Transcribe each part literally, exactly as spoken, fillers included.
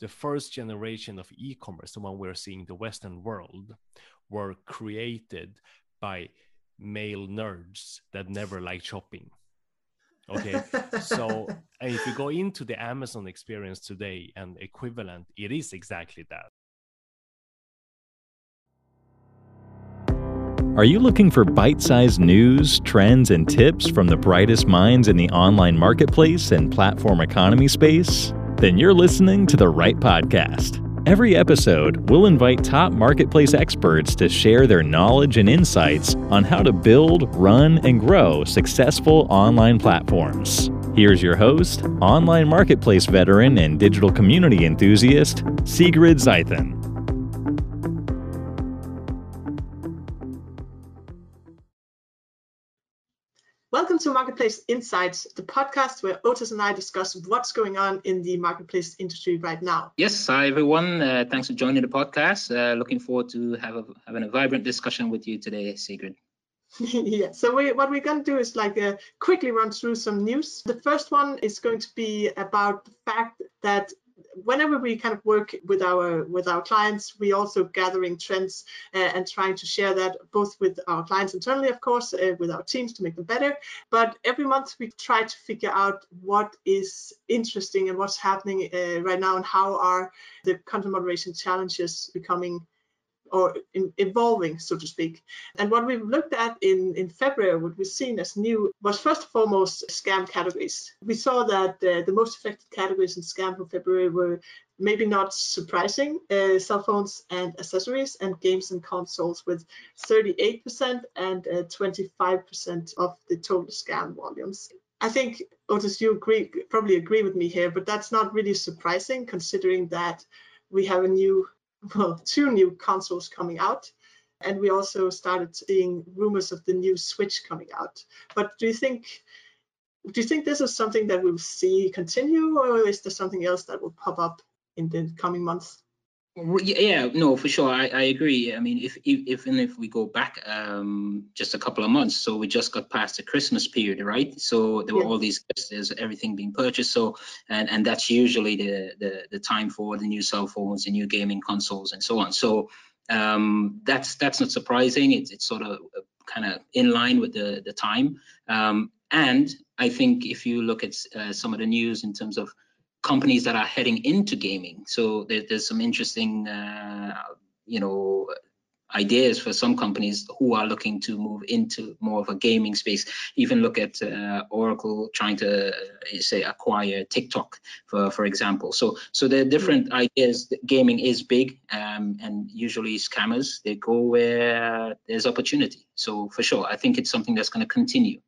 the first generation of e-commerce, the one we're seeing in the Western world, were created by male nerds that never liked shopping. Okay, so if you go into the Amazon experience today and equivalent, it is exactly that. Are you looking for bite-sized news, trends, and tips from the brightest minds in the online marketplace and platform economy space? Then you're listening to the right podcast. Every episode, we'll invite top marketplace experts to share their knowledge and insights on how to build, run, and grow successful online platforms. Here's your host, online marketplace veteran and digital community enthusiast, Sigrid Zython. Welcome to Marketplace Insights, the podcast where Otis and I discuss what's going on in the marketplace industry right now. Yes, hi everyone. Uh, thanks for joining the podcast. Uh, looking forward to have a, having a vibrant discussion with you today, Sigrid. yeah, so we, what we're going to do is like uh, quickly run through some news. The first one is going to be about the fact that whenever we kind of work with our with our clients, we also gathering trends uh, and trying to share that both with our clients internally, of course, uh, with our teams to make them better. But every month we try to figure out what is interesting and what's happening uh, right now, and how are the content moderation challenges becoming or in, evolving, so to speak. And what we've looked at in, in February, what we've seen as new, was first and foremost scam categories. We saw that uh, the most affected categories in scam for February were maybe not surprising, uh, cell phones and accessories, and games and consoles with thirty-eight percent and uh, twenty-five percent of the total scam volumes. I think, Otis, you agree, probably agree with me here, but that's not really surprising considering that we have a new Well, two new consoles coming out, and we also started seeing rumors of the new Switch coming out. But do you think, do you think this is something that we'll see continue, or is there something else that will pop up in the coming months? Yeah, no, for sure, I, I agree. I mean, if, if even if we go back um, just a couple of months, so we just got past the Christmas period, right? So there were yes. all these gifts, there's everything being purchased. So and, and that's usually the, the the time for the new cell phones, the new gaming consoles, and so on. So um, that's that's not surprising. It's it's sort of kind of in line with the the time. Um, and I think if you look at uh, some of the news in terms of companies that are heading into gaming, so there, there's some interesting, uh, you know, ideas for some companies who are looking to move into more of a gaming space. Even look at uh, Oracle trying to say acquire TikTok, for for example. So so there are different ideas. Gaming is big, um, and usually scammers, they go where there's opportunity. So for sure, I think it's something that's going to continue.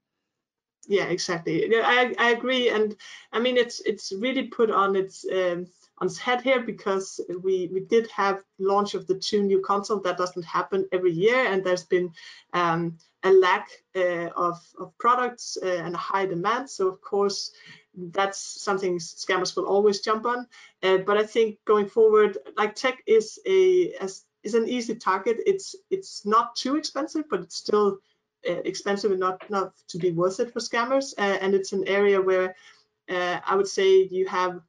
Yeah, exactly. I, I agree, and I mean it's it's really put on its um, on its head here, because we we did have launch of the two new consoles. That doesn't happen every year, and there's been um, a lack uh, of of products uh, and a high demand. So of course, that's something scammers will always jump on. Uh, but I think going forward, like tech is a is an easy target. It's it's not too expensive, but it's still expensive and not enough to be worth it for scammers, uh, and it's an area where uh, I would say you have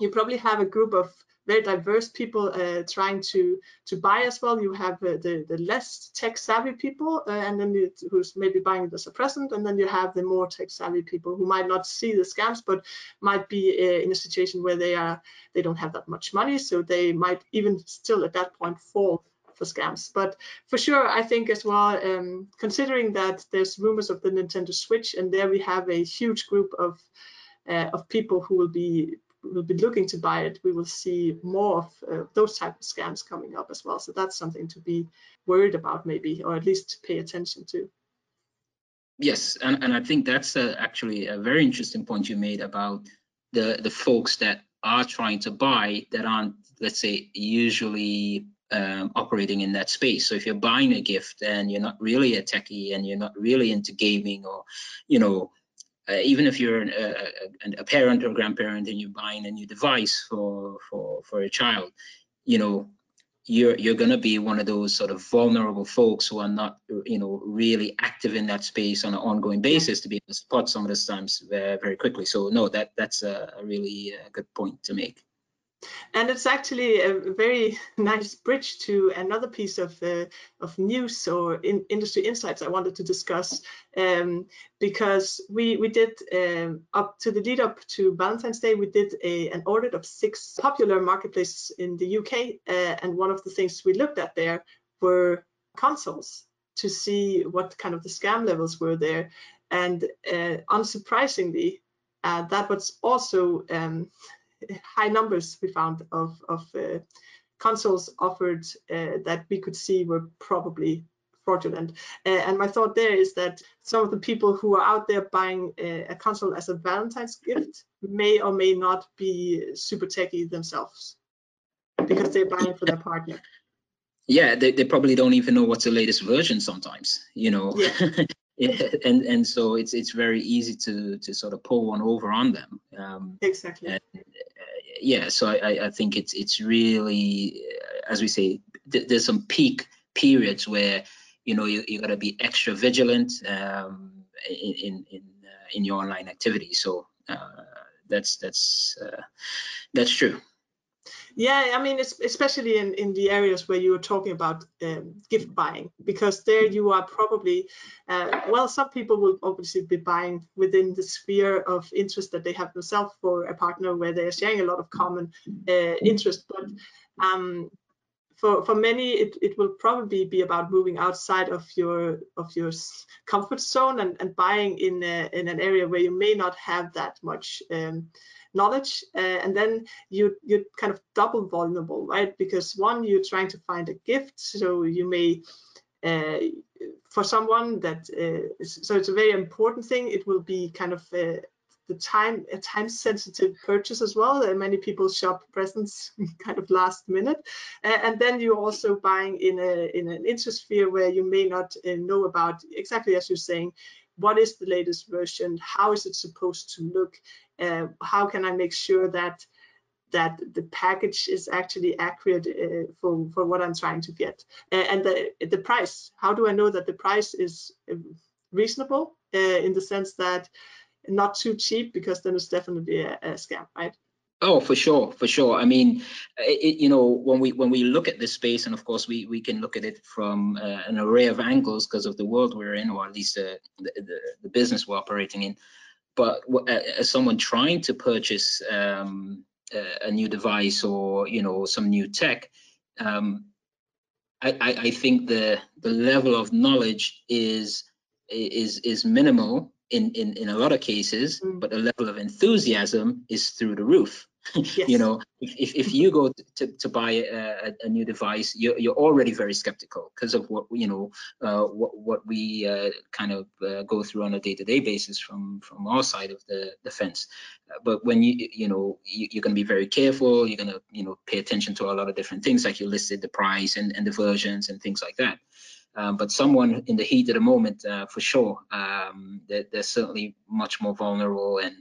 you probably have a group of very diverse people uh, trying to to buy as well. You have uh, the the less tech savvy people, uh, and then you, who's maybe buying it as a present, and then you have the more tech savvy people who might not see the scams, but might be uh, in a situation where they are they don't have that much money, so they might even still at that point fall for scams. But for sure, I think as well, um, considering that there's rumors of the Nintendo Switch, and there we have a huge group of uh, of people who will be will be looking to buy it. We will see more of uh, those type of scams coming up as well. So that's something to be worried about, maybe, or at least to pay attention to. Yes, and and I think that's uh, actually a very interesting point you made about the the folks that are trying to buy that aren't, let's say, usually Um, operating in that space. So if you're buying a gift and you're not really a techie and you're not really into gaming, or you know, uh, even if you're an, a, a parent or a grandparent and you're buying a new device for for for a child, you know, you're you're gonna be one of those sort of vulnerable folks who are not, you know, really active in that space on an ongoing basis to be able to spot some of those times very, very quickly. So no, that that's a really a good point to make. And it's actually a very nice bridge to another piece of uh, of news or in industry insights I wanted to discuss, um, because we we did um, up to the lead up to Valentine's Day, we did a an audit of six popular marketplaces in the U K, uh, and one of the things we looked at there were consoles to see what kind of the scam levels were there, and uh, unsurprisingly, uh, that was also um, high numbers we found of, of uh, consoles offered uh, that we could see were probably fraudulent. Uh, and my thought there is that some of the people who are out there buying a, a console as a Valentine's gift may or may not be super techie themselves because they're buying for their partner. Yeah, they, they probably don't even know what's the latest version sometimes, you know. Yeah. Yeah, and and so it's it's very easy to to sort of pull one over on them. Um, exactly. And, uh, yeah. So I I think it's it's really, as we say, th there's some peak periods where you know you you gotta be extra vigilant um, in in in, uh, in your online activity. So uh, that's that's uh, that's true. Yeah, I mean, it's especially in, in the areas where you were talking about um, gift buying, because there you are probably, uh, well, some people will obviously be buying within the sphere of interest that they have themselves for a partner where they're sharing a lot of common uh, interest. But um, for, for many, it, it will probably be about moving outside of your of your comfort zone and, and buying in, a, in an area where you may not have that much um, knowledge, uh, and then you you're kind of double vulnerable, right? Because one, you're trying to find a gift, so you may uh, for someone that uh, is, so it's a very important thing. It will be kind of uh, the time a time sensitive purchase as well. Uh, many people shop presents kind of last minute, uh, and then you're also buying in a in an interest sphere where you may not uh, know about exactly, as you're saying, what is the latest version? How is it supposed to look? Uh, how can I make sure that that the package is actually accurate uh, for, for what I'm trying to get? Uh, and the, the price, how do I know that the price is reasonable uh, in the sense that not too cheap, because then it's definitely a, a scam, right? Oh, for sure, for sure. I mean, it, you know, when we when we look at this space, and of course we we can look at it from uh, an array of angles because of the world we're in, or at least uh, the, the the business we're operating in. But as someone trying to purchase um, a new device or you know some new tech, um, I, I I think the the level of knowledge is is is minimal. In, in in a lot of cases, mm. but the level of enthusiasm is through the roof. Yes. You know, if, if, if you go to, to buy a, a new device, you're, you're already very skeptical because of what you know uh, what what we uh, kind of uh, go through on a day-to-day basis from from our side of the, the fence. Uh, but when you you know you, you're going to be very careful, you're going to you know pay attention to a lot of different things, like you listed, the price and and the versions and things like that. Um, but someone in the heat of the moment, uh, for sure, um, they're, they're certainly much more vulnerable and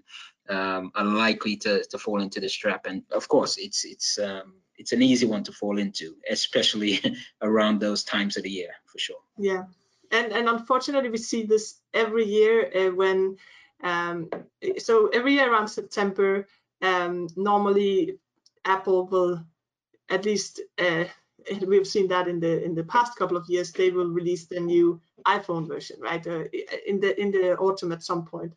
um, are likely to, to fall into this trap. And of course, it's it's um, it's an easy one to fall into, especially around those times of the year, for sure. Yeah, and and unfortunately, we see this every year uh, when um, so every year around September, um, normally Apple will at least. Uh, We've seen that in the in the past couple of years, they will release the new iPhone version, right? Uh, in the in the autumn at some point,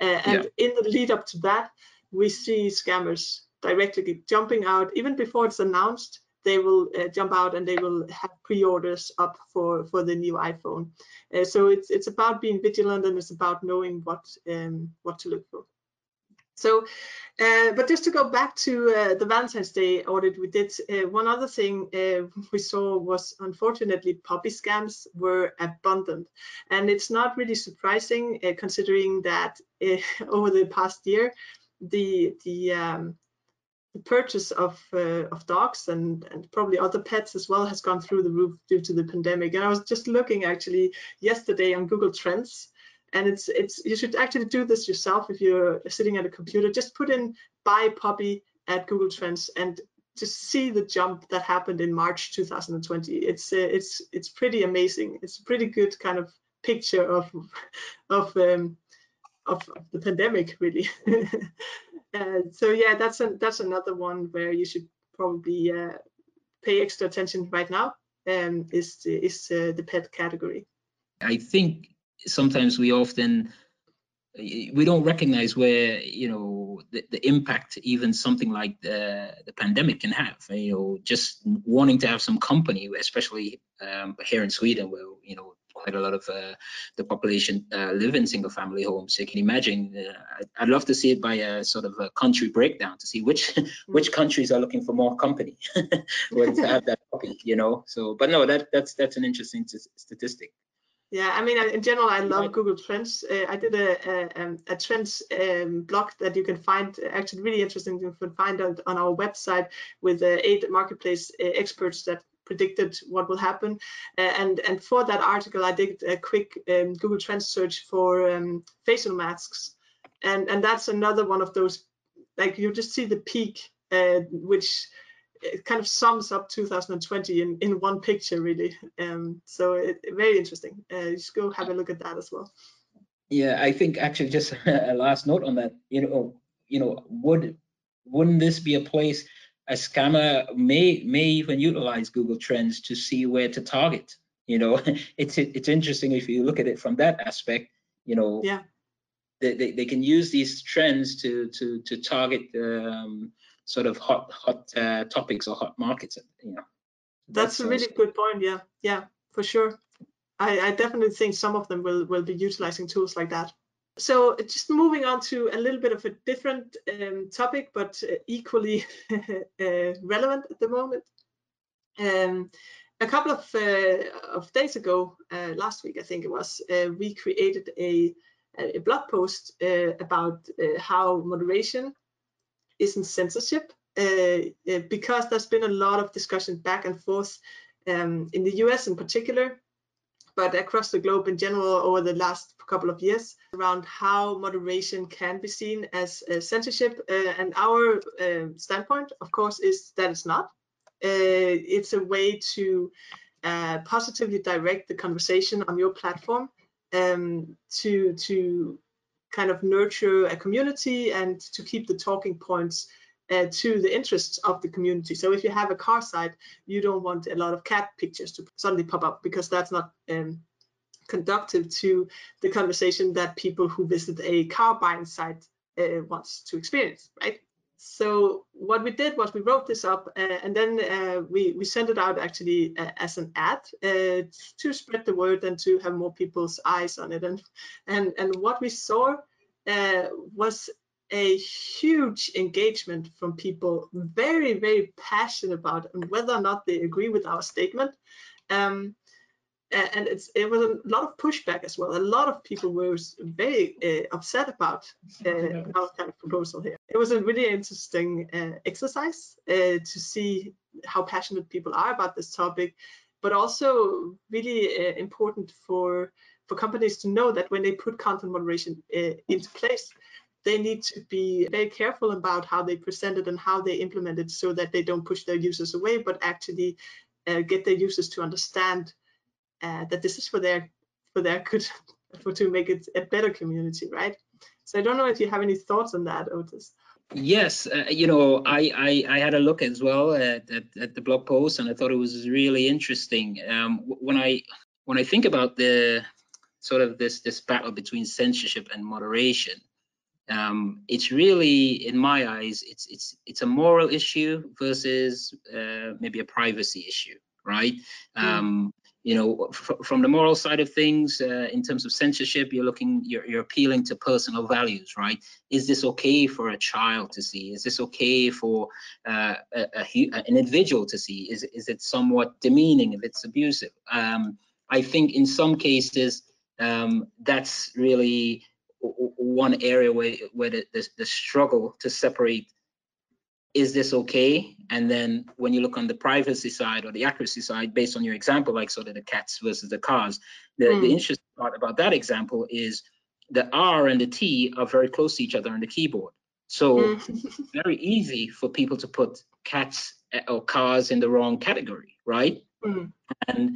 uh, and yeah. In the lead up to that, we see scammers directly jumping out even before it's announced. They will uh, jump out and they will have pre-orders up for for the new iPhone. Uh, so it's it's about being vigilant and it's about knowing what um, what to look for. So, uh, but just to go back to uh, the Valentine's Day audit we did, uh, one other thing uh, we saw was, unfortunately, puppy scams were abundant. And it's not really surprising uh, considering that uh, over the past year, the the, um, the purchase of uh, of dogs and, and probably other pets as well has gone through the roof due to the pandemic. And I was just looking actually yesterday on Google Trends. And it's it's you should actually do this yourself if you're sitting at a computer. Just put in "buy puppy" at Google Trends and just see the jump that happened in March two thousand twenty. It's uh, it's it's pretty amazing. It's a pretty good kind of picture of of um, of the pandemic, really. Uh, so yeah, that's a, that's another one where you should probably uh, pay extra attention right now. Um, is is uh, the pet category? I think sometimes we often we don't recognize where you know the, the impact even something like the, the pandemic can have. You know, just wanting to have some company, especially um, here in Sweden, where you know quite a lot of uh, the population uh, live in single-family homes. So you can imagine. Uh, I'd love to see it by a sort of a country breakdown to see which which countries are looking for more company or to have that copy. You know, so but no, that that's that's an interesting statistic. Yeah, I mean, in general, I love Google Trends. Uh, I did a, a, a Trends um, blog that you can find, actually really interesting, you can find on, on our website with uh, eight marketplace uh, experts that predicted what will happen. Uh, and, and for that article, I did a quick um, Google Trends search for um, facial masks. And, and that's another one of those, like you just see the peak, uh, which it kind of sums up two thousand twenty in, in one picture, really. Um, so it, very interesting. Uh, just go have a look at that as well. Yeah, I think actually just a last note on that. You know, you know, would wouldn't this be a place a scammer may may even utilize Google Trends to see where to target? You know, it's it, it's interesting if you look at it from that aspect. You know, yeah, they they, they can use these trends to to to target. Um, sort of hot hot uh, topics or hot markets, you know. That's, that's a really good point. Yeah, yeah, for sure. I, I definitely think some of them will will be utilizing tools like that. So just moving on to a little bit of a different um, topic, but equally uh, relevant at the moment. Um, a couple of uh, of days ago, uh, last week I think it was, uh, we created a a blog post uh, about uh, how moderation isn't censorship, uh, because there's been a lot of discussion back and forth um, in the U S in particular, but across the globe in general over the last couple of years around how moderation can be seen as uh, censorship. Uh, and our uh, standpoint, of course, is that it's not. Uh, it's a way to uh, positively direct the conversation on your platform um, to to. kind of nurture a community and to keep the talking points uh, to the interests of the community. So if you have a car site, you don't want a lot of cat pictures to suddenly pop up, because that's not um, conducive to the conversation that people who visit a car buying site uh, wants to experience, right? So what we did was we wrote this up uh, and then uh, we, we sent it out actually uh, as an ad uh, to spread the word and to have more people's eyes on it. And, and, and what we saw uh, was a huge engagement from people, very, very passionate about it, and whether or not they agree with our statement. Um, and it's, it was a lot of pushback as well. A lot of people were very uh, upset about uh, our kind of proposal here. It was a really interesting uh, exercise uh, to see how passionate people are about this topic, but also really uh, important for for companies to know that when they put content moderation uh, into place, they need to be very careful about how they present it and how they implement it, so that they don't push their users away, but actually uh, get their users to understand Uh, that this is for their for their good, for to make it a better community, right? So I don't know if you have any thoughts on that, Otis. Yes, uh, you know, I, I I had a look as well at, at at the blog post, and I thought it was really interesting. Um, when I when I think about the sort of this this battle between censorship and moderation, um, it's really, in my eyes, it's it's it's a moral issue versus uh, maybe a privacy issue, right? Mm. Um, You know, from the moral side of things, uh, in terms of censorship, you're looking, you're, you're appealing to personal values, right? Is this okay for a child to see? Is this okay for uh, a, a, an individual to see? Is, is it somewhat demeaning if it's abusive? Um, I think in some cases, um, that's really one area where, where the, the, the struggle to separate is this okay? And then when you look on the privacy side or the accuracy side, based on your example, like sort of the cats versus the cars, the, mm. the interesting part about that example is the R and the T are very close to each other on the keyboard. So mm. it's very easy for people to put cats or cars in the wrong category, right? Mm. And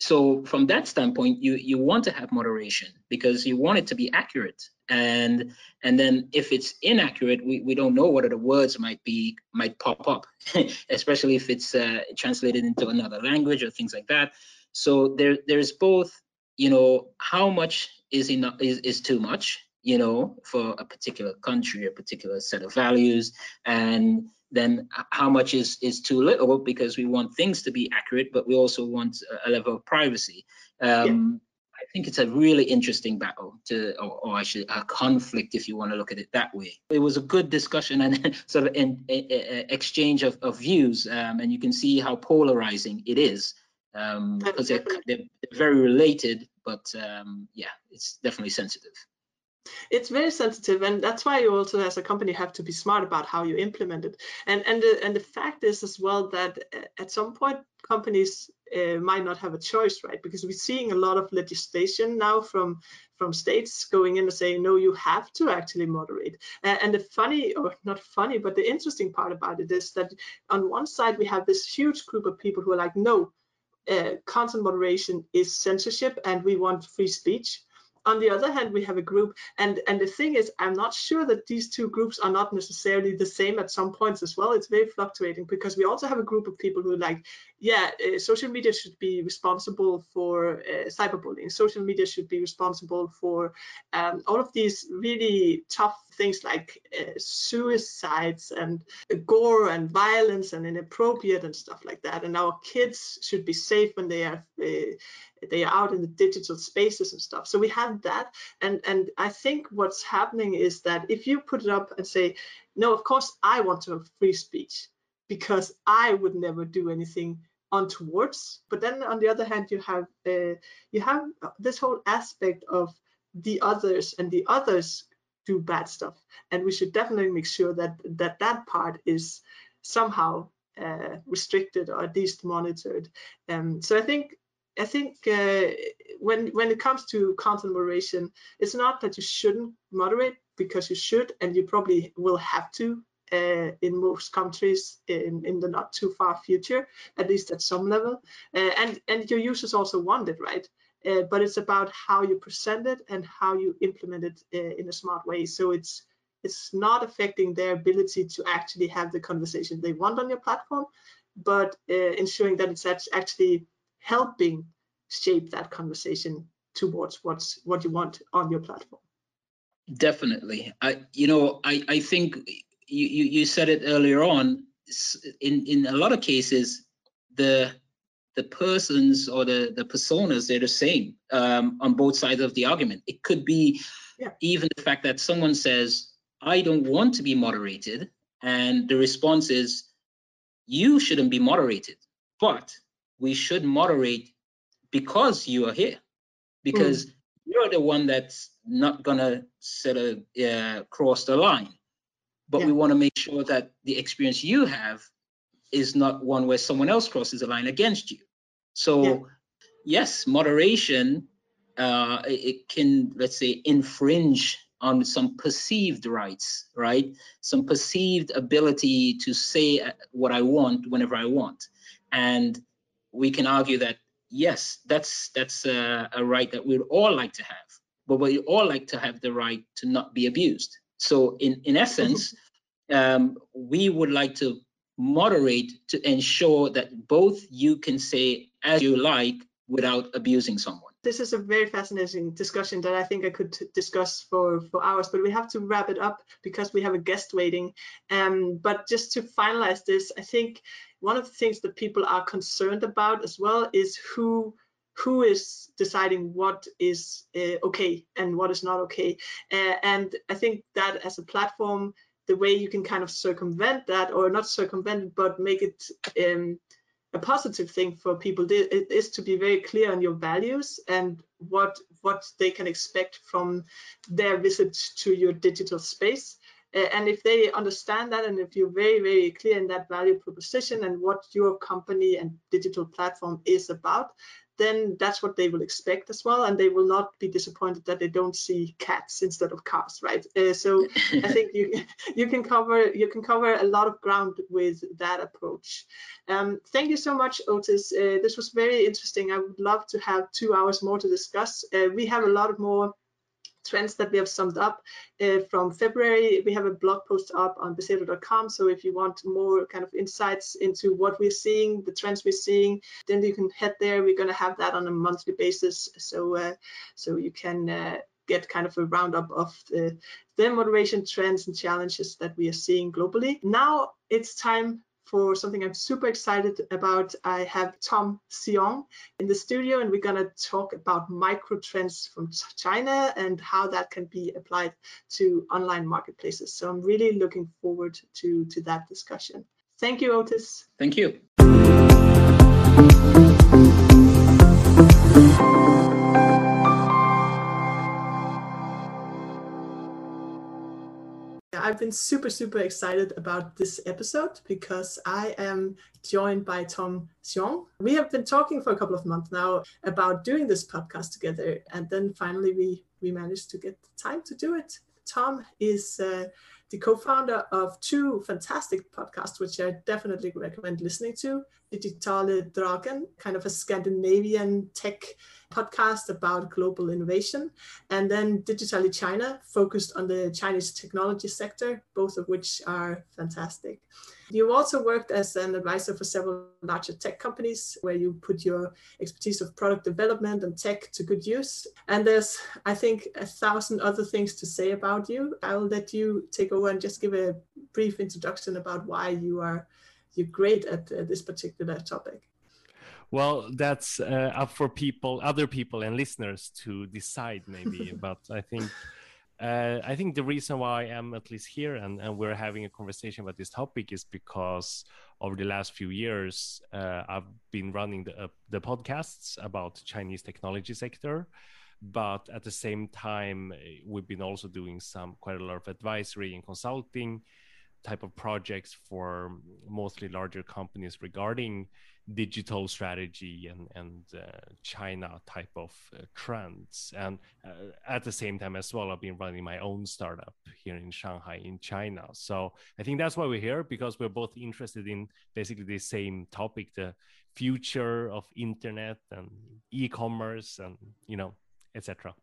So from that standpoint, you you want to have moderation because you want it to be accurate. And and then if it's inaccurate, we, we don't know what other words might be might pop up, especially if it's uh, translated into another language or things like that. So there there's both, you know, how much is enough is, is too much, you know, for a particular country, a particular set of values, and then how much is is too little because we want things to be accurate, but we also want a level of privacy. Um, yeah. I think it's a really interesting battle to, or, or actually a conflict, if you want to look at it that way. It was a good discussion and sort of an exchange of, of views, um, and you can see how polarizing it is um, because they're, they're very related, but um, yeah, it's definitely sensitive. It's very sensitive, and that's why you also, as a company, have to be smart about how you implement it. And and the, and the fact is as well that at some point companies uh, might not have a choice, right? Because we're seeing a lot of legislation now from from states going in and saying, no, you have to actually moderate. And, and the funny, or not funny, but the interesting part about it is that on one side we have this huge group of people who are like, no, uh, content moderation is censorship, and we want free speech. On the other hand, we have a group, and and the thing is, I'm not sure that these two groups are not necessarily the same at some points as well. It's very fluctuating, because we also have a group of people who are like, yeah, uh, social media should be responsible for uh, cyberbullying. Social media should be responsible for um, all of these really tough things like uh, suicides and gore and violence and inappropriate and stuff like that. And our kids should be safe when they are uh, they are out in the digital spaces and stuff. So we have that, and and I think what's happening is that if you put it up and say, no, of course I want to have free speech because I would never do anything untowards, but then on the other hand you have uh, you have this whole aspect of the others, and the others do bad stuff, and we should definitely make sure that that that part is somehow uh, restricted or at least monitored. Um, so I think I think uh, when when it comes to content moderation, it's not that you shouldn't moderate, because you should, and you probably will have to uh, in most countries in, in the not too far future, at least at some level. Uh, and, and your users also want it, right? Uh, but it's about how you present it and how you implement it uh, in a smart way. So it's it's not affecting their ability to actually have the conversation they want on your platform, but uh, ensuring that it's actually helping shape that conversation towards what's what you want on your platform. Definitely. I you know I I think you you, you said it earlier on, in in a lot of cases the the persons or the the personas, they're the same um on both sides of the argument. It could be yeah. even the fact that someone says, I don't want to be moderated, and the response is, you shouldn't be moderated, but we should moderate because you are here, because mm. you're the one that's not gonna sort of uh, cross the line. But yeah. we wanna make sure that the experience you have is not one where someone else crosses the line against you. So yeah. yes, moderation, uh, it can, let's say, infringe on some perceived rights, right? Some perceived ability to say what I want whenever I want. And we can argue that, yes, that's that's a, a right that we'd all like to have, but we'd all like to have the right to not be abused. So in, in essence, um, we would like to moderate to ensure that both you can say as you like without abusing someone. This is a very fascinating discussion that I think I could discuss for, for hours, but we have to wrap it up because we have a guest waiting. Um, but just to finalize this, I think one of the things that people are concerned about as well is who who is deciding what is uh, okay and what is not okay. Uh, and I think that as a platform, the way you can kind of circumvent that, or not circumvent it, but make it um, a positive thing for people, is to be very clear on your values and what what they can expect from their visit to your digital space. And if they understand that, and if you're very, very clear in that value proposition and what your company and digital platform is about, then that's what they will expect as well, and they will not be disappointed that they don't see cats instead of cars, right? Uh, so I think you you can cover you can cover a lot of ground with that approach. Um, thank you so much, Otis. Uh, this was very interesting. I would love to have two hours more to discuss. Uh, we have a lot of more trends that we have summed up uh, from February. We have a blog post up on besedo dot com, so if you want more kind of insights into what we're seeing, the trends we're seeing, then you can head there. We're going to have that on a monthly basis, so uh, so you can uh, get kind of a roundup of the, the moderation trends and challenges that we are seeing globally. Now it's time for something I'm super excited about. I have Tom Xiong in the studio, and we're going to talk about micro trends from China and how that can be applied to online marketplaces. So I'm really looking forward to, to that discussion. Thank you, Otis. Thank you. I've been super, super excited about this episode because I am joined by Tom Xiong. We have been talking for a couple of months now about doing this podcast together, and then finally we, we managed to get the time to do it. Tom is uh, the co-founder of two fantastic podcasts, which I definitely recommend listening to. Digitale Draken, kind of a Scandinavian tech podcast about global innovation. And then Digitale China, focused on the Chinese technology sector, both of which are fantastic. You also worked as an advisor for several larger tech companies, where you put your expertise of product development and tech to good use. And there's, I think, a thousand other things to say about you. I will let you take over and just give a brief introduction about why you are you're great at uh, this particular topic. Well, that's uh, up for people, other people and listeners to decide maybe, but I think uh, I think the reason why I am at least here and, and we're having a conversation about this topic is because over the last few years, uh, I've been running the, uh, the podcasts about Chinese technology sector, but at the same time, we've been also doing some quite a lot of advisory and consulting type of projects for mostly larger companies regarding digital strategy and, and uh, China type of uh, trends. And uh, at the same time as well, I've been running my own startup here in Shanghai in China. So I think that's why we're here, because we're both interested in basically the same topic, the future of internet and e-commerce and, you know, et cetera.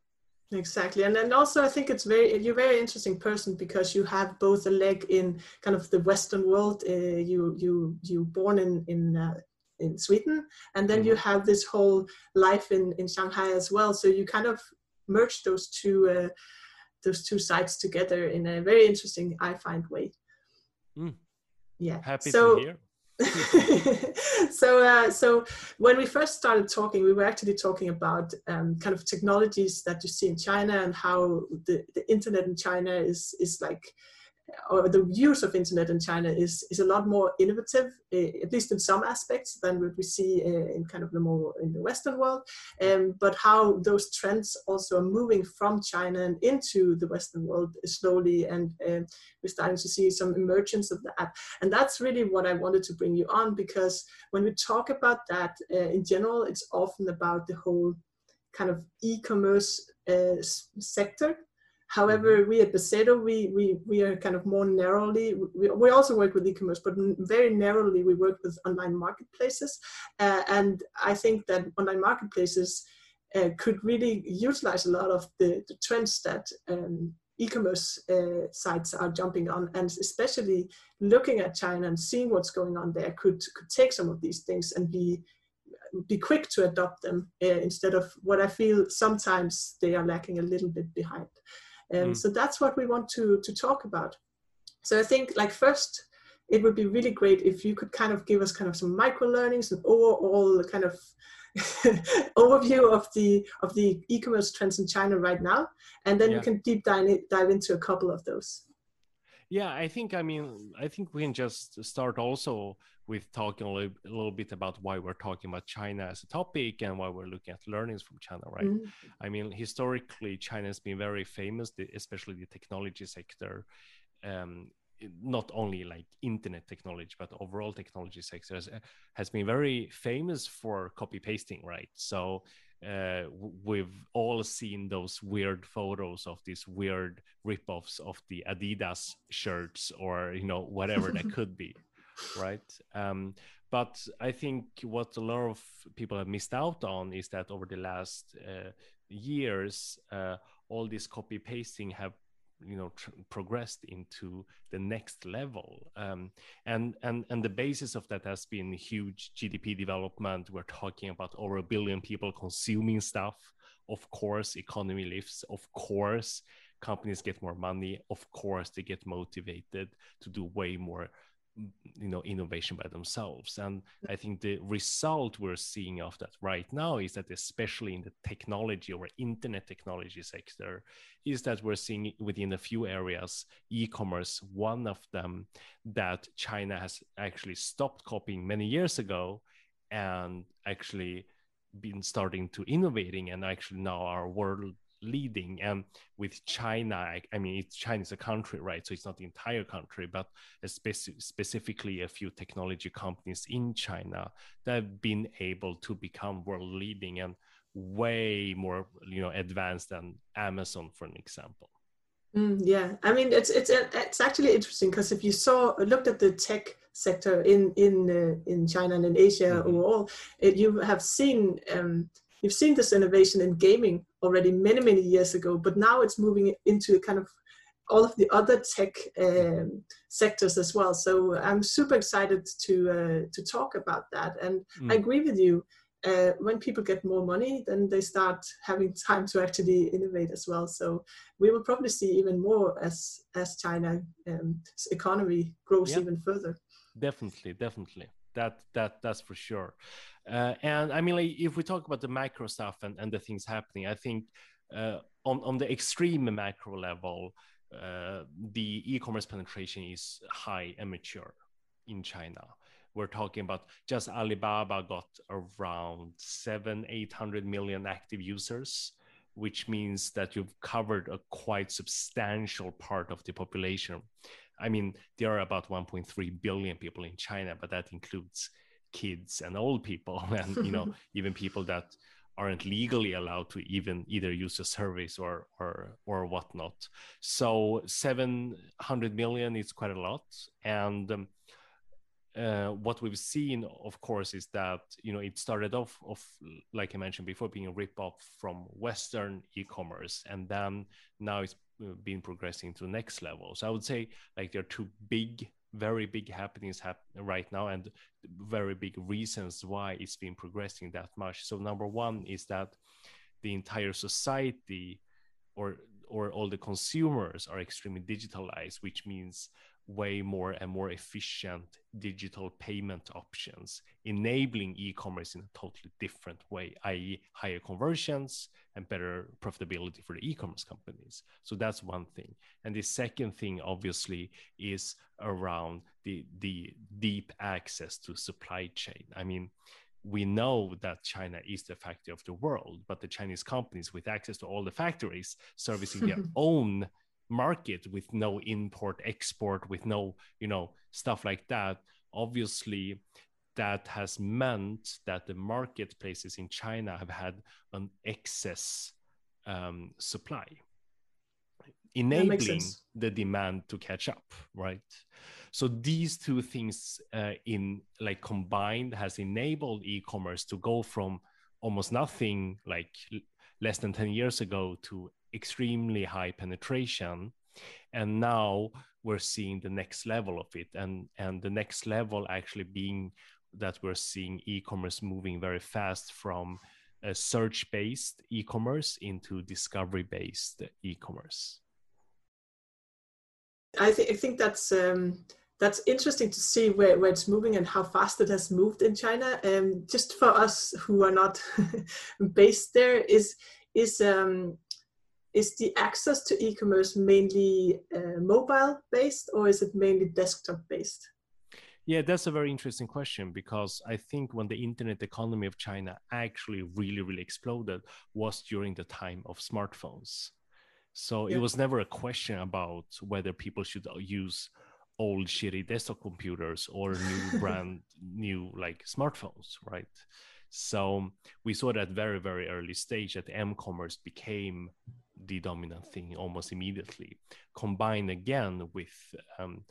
Exactly. And then also, I think it's very, you're a very interesting person because you have both a leg in kind of the Western world. Uh, you, you, you born in, in, uh, in Sweden, and then mm-hmm. you have this whole life in, in Shanghai as well. So you kind of merge those two, uh, those two sides together in a very interesting, I find, way. Mm. Yeah. Happy so, to hear. so uh, so when we first started talking, we were actually talking about um, kind of technologies that you see in China and how the, the internet in China is is like, or the use of internet in China is is a lot more innovative, at least in some aspects, than what we see in kind of the more in the Western world. Um, but how those trends also are moving from China and into the Western world slowly, and uh, we're starting to see some emergence of that. And that's really what I wanted to bring you on, because when we talk about that uh, in general, it's often about the whole kind of e-commerce uh, sector. However, we at Besedo, we, we, we are kind of more narrowly, we, we also work with e-commerce, but very narrowly we work with online marketplaces. Uh, and I think that online marketplaces uh, could really utilize a lot of the, the trends that um, e-commerce uh, sites are jumping on, and especially looking at China and seeing what's going on there could, could take some of these things and be be quick to adopt them uh, instead of what I feel sometimes they are lacking a little bit behind. Um, mm. So that's what we want to, to talk about. So I think, like, first, it would be really great if you could kind of give us kind of some micro learnings and overall kind of overview of the of the e-commerce trends in China right now, and then yeah. you can deep dive, dive into a couple of those. Yeah, I think, I mean, I think we can just start also with talking a little, a little bit about why we're talking about China as a topic and why we're looking at learnings from China, right? Mm-hmm. I mean, historically, China has been very famous, especially the technology sector, um, not only like internet technology, but overall technology sector has, has been very famous for copy pasting, right? So uh, we've all seen those weird photos of these weird ripoffs of the Adidas shirts or, you know, whatever that could be, right? Um, but I think what a lot of people have missed out on is that over the last uh, years, uh, all this copy pasting have you know tr- progressed into the next level, um, and and and the basis of that has been huge G D P development. We're talking about over a billion people consuming stuff. Of course, economy lifts. Of course, companies get more money. Of course, they get motivated to do way more, you know, innovation by themselves. And I think the result we're seeing of that right now is that, especially in the technology or internet technology sector, is that we're seeing within a few areas, e-commerce, one of them, that China has actually stopped copying many years ago and actually been starting to innovating and actually now are world leading. And with China, I, I mean, it's China is a country, right? So it's not the entire country, but a speci- specifically a few technology companies in China that have been able to become world leading and way more, you know, advanced than Amazon, for an example. Mm, yeah, I mean, it's it's it's actually interesting because if you saw looked at the tech sector in in uh, in China and in Asia mm-hmm. overall, it, you have seen. Um, You've seen this innovation in gaming already many, many years ago, but now it's moving into kind of all of the other tech um, sectors as well. So I'm super excited to uh, to talk about that. And mm. I agree with you. Uh, when people get more money, then they start having time to actually innovate as well. So we will probably see even more as as China's um, economy grows yeah. even further. Definitely, definitely. That that that's for sure. Uh, and I mean, like, if we talk about the macro stuff and, and the things happening, I think uh, on, on the extreme macro level, uh, the e-commerce penetration is high and mature in China. We're talking about just Alibaba got around seven, eight hundred million active users, which means that you've covered a quite substantial part of the population. I mean, there are about one point three billion people in China, but that includes kids and old people and, you know, even people that aren't legally allowed to even either use a service or or or whatnot. So seven hundred million is quite a lot. And um, uh, what we've seen, of course, is that, you know, it started off, of, like I mentioned before, being a rip-off from Western e-commerce. And then now it's been progressing to the next level. So I would say, like, there are two big, very big happenings hap- right now and very big reasons why it's been progressing that much. So number one is that the entire society or or all the consumers are extremely digitalized, which means way more and more efficient digital payment options, enabling e-commerce in a totally different way, that is higher conversions and better profitability for the e-commerce companies. So that's one thing. And the second thing, obviously, is around the, the deep access to supply chain. I mean, we know that China is the factory of the world, but the Chinese companies with access to all the factories servicing their own market with no import export, with no, you know, stuff like that, obviously that has meant that the marketplaces in China have had an excess um, supply, enabling the demand to catch up, right? So these two things uh, in like combined has enabled e-commerce to go from almost nothing, like l- less than ten years ago, to extremely high penetration. And now we're seeing the next level of it, and and the next level actually being that we're seeing e-commerce moving very fast from a search-based e-commerce into discovery-based e-commerce. I, th- I think that's um, that's interesting to see where, where it's moving and how fast it has moved in China. And um, just for us who are not based there, is is um, is the access to e-commerce mainly uh, mobile-based, or is it mainly desktop-based? Yeah, that's a very interesting question, because I think when the internet economy of China actually really, really exploded was during the time of smartphones. So yeah. It was never a question about whether people should use old shitty desktop computers or new brand new like smartphones, right? So we saw that very, very early stage that m-commerce became the dominant thing almost immediately, combined again with um,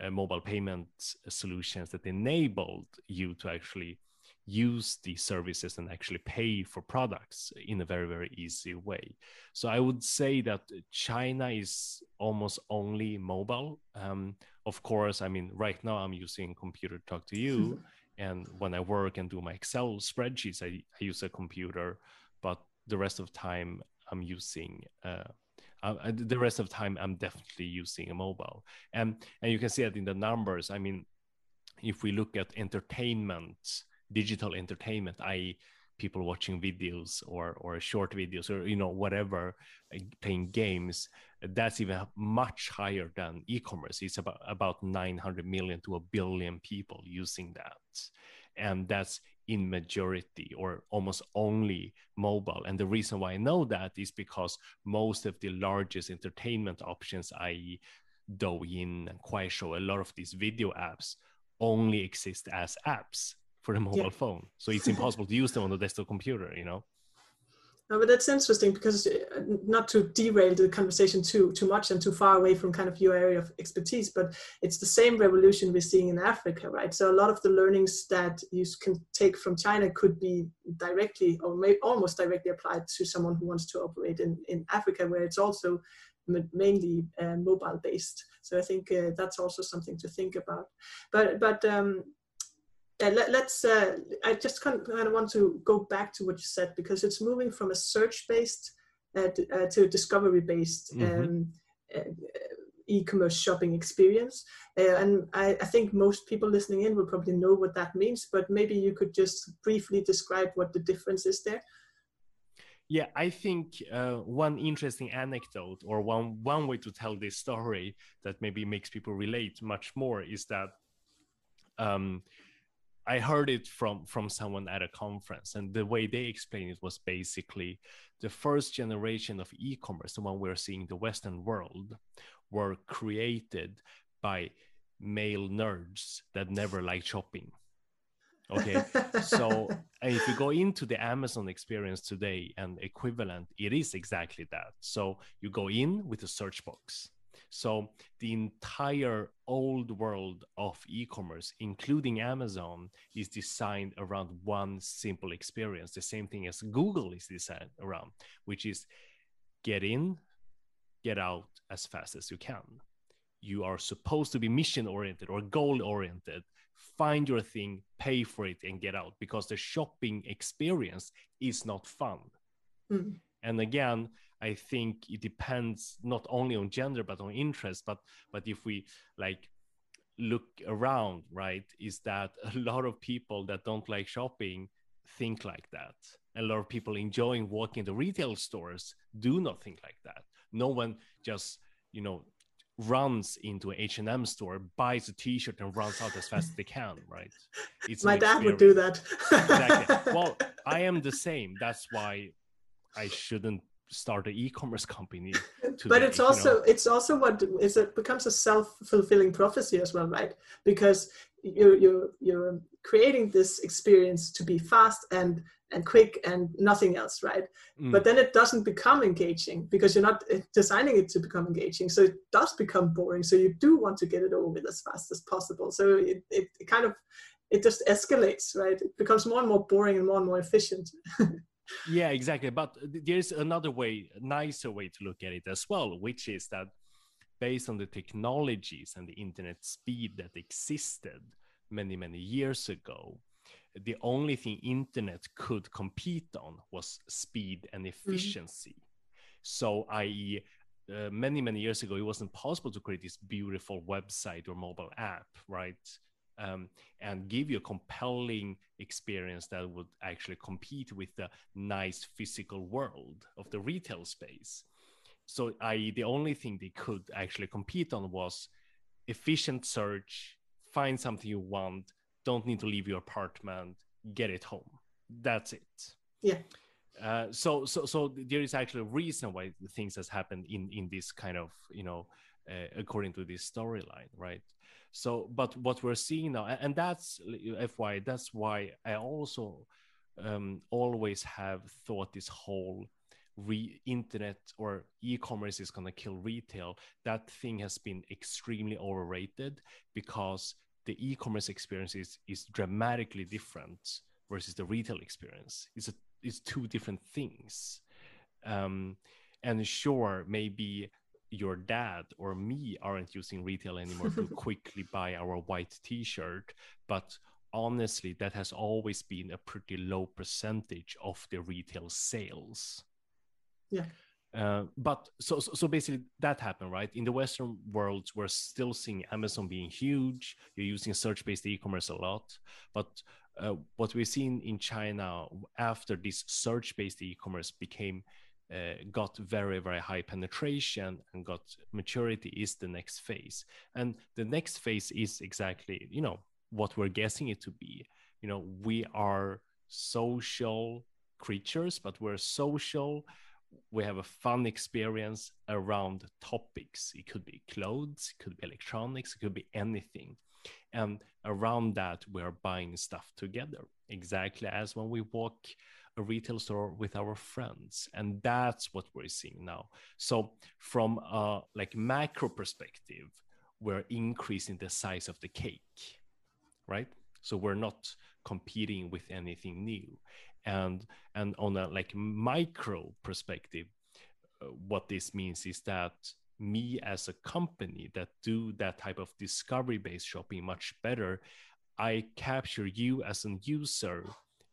uh, mobile payment solutions that enabled you to actually use these services and actually pay for products in a very, very easy way. So I would say that China is almost only mobile. Um, of course, I mean, right now I'm using computer to talk to you. And when I work and do my Excel spreadsheets, I, I use a computer, but the rest of the time I'm using, uh, I, the rest of the time I'm definitely using a mobile. And, and you can see that in the numbers. I mean, if we look at entertainment, digital entertainment, that is people watching videos or or short videos or, you know, whatever, playing games, that's even much higher than e-commerce. It's about, about nine hundred million to a billion people using that. And that's in majority or almost only mobile. And the reason why I know that is because most of the largest entertainment options, that is Douyin and Kuaishou, a lot of these video apps only exist as apps for a mobile yeah. phone. So it's impossible to use them on the desktop computer, you know? No, but that's interesting, because not to derail the conversation too too much and too far away from kind of your area of expertise, but it's the same revolution we're seeing in Africa, right? So a lot of the learnings that you can take from China could be directly or may almost directly applied to someone who wants to operate in, in Africa, where it's also mainly uh, mobile based. So I think uh, that's also something to think about. But, but, um, Uh, let, let's, uh, I just kind of want to go back to what you said, because it's moving from a search-based uh, d- uh, to a discovery-based mm-hmm. um, uh, e-commerce shopping experience. Uh, and I, I think most people listening in will probably know what that means, but maybe you could just briefly describe what the difference is there. Yeah, I think uh, one interesting anecdote or one, one way to tell this story that maybe makes people relate much more is that um, I heard it from, from someone at a conference, and the way they explained it was basically the first generation of e-commerce, the one we're seeing in the Western world, were created by male nerds that never liked shopping. Okay, so if you go into the Amazon experience today and equivalent, it is exactly that. So you go in with a search box. So the entire old world of e-commerce, including Amazon, is designed around one simple experience. The same thing as Google is designed around, which is get in, get out as fast as you can. You are supposed to be mission-oriented or goal-oriented. Find your thing, pay for it, and get out, because the shopping experience is not fun. Mm-hmm. And again, I think it depends not only on gender, but on interest. But but if we like look around, right, is that a lot of people that don't like shopping think like that. A lot of people enjoying walking the retail stores do not think like that. No one just, you know, runs into an H and M store, buys a t-shirt and runs out as fast as they can, right? It's my dad would do that. Exactly. Well, I am the same. That's why I shouldn't start an e-commerce company today, but it's also, you know? It's also what is it becomes a self-fulfilling prophecy as well, right? Because you you you're creating this experience to be fast and and quick and nothing else, right? Mm. But then it doesn't become engaging because you're not designing it to become engaging, so it does become boring. So you do want to get it over with as fast as possible, so it it, it kind of it just escalates, right? It becomes more and more boring and more and more efficient. Yeah, exactly. But there's another way, nicer way to look at it as well, which is that based on the technologies and the internet speed that existed many, many years ago, the only thing internet could compete on was speed and efficiency. Mm-hmm. So, that is, uh, many, many years ago, it wasn't possible to create this beautiful website or mobile app, right? Um, and give you a compelling experience that would actually compete with the nice physical world of the retail space. So that is the only thing they could actually compete on was efficient search, find something you want, don't need to leave your apartment, get it home. That's it. Yeah. Uh, so so so there is actually a reason why things has happened in, in this kind of, you know, uh, according to this storyline, right? So, but what we're seeing now, and that's F Y I, that's why I also um, always have thought this whole re internet or e-commerce is going to kill retail. That thing has been extremely overrated, because the e-commerce experience is, is dramatically different versus the retail experience. It's a, it's two different things. Um, and sure, maybe your dad or me aren't using retail anymore to quickly buy our white t-shirt, but honestly, that has always been a pretty low percentage of the retail sales. Yeah. Uh, but so, so so basically that happened, right? In the Western world, we're still seeing Amazon being huge. You're using search-based e-commerce a lot. But uh, what we've seen in China after this search-based e-commerce became, uh, got very, very high penetration and got maturity, is the next phase. And the next phase is exactly, you know, what we're guessing it to be. You know, we are social creatures, but we're social. We have a fun experience around topics. It could be clothes, it could be electronics, it could be anything. And around that, we're buying stuff together, exactly as when we walk a retail store with our friends. And that's what we're seeing now. So from a like macro perspective, we're increasing the size of the cake, right? So we're not competing with anything new. And and on a like micro perspective, uh, what this means is that me as a company that do that type of discovery-based shopping much better, I capture you as a user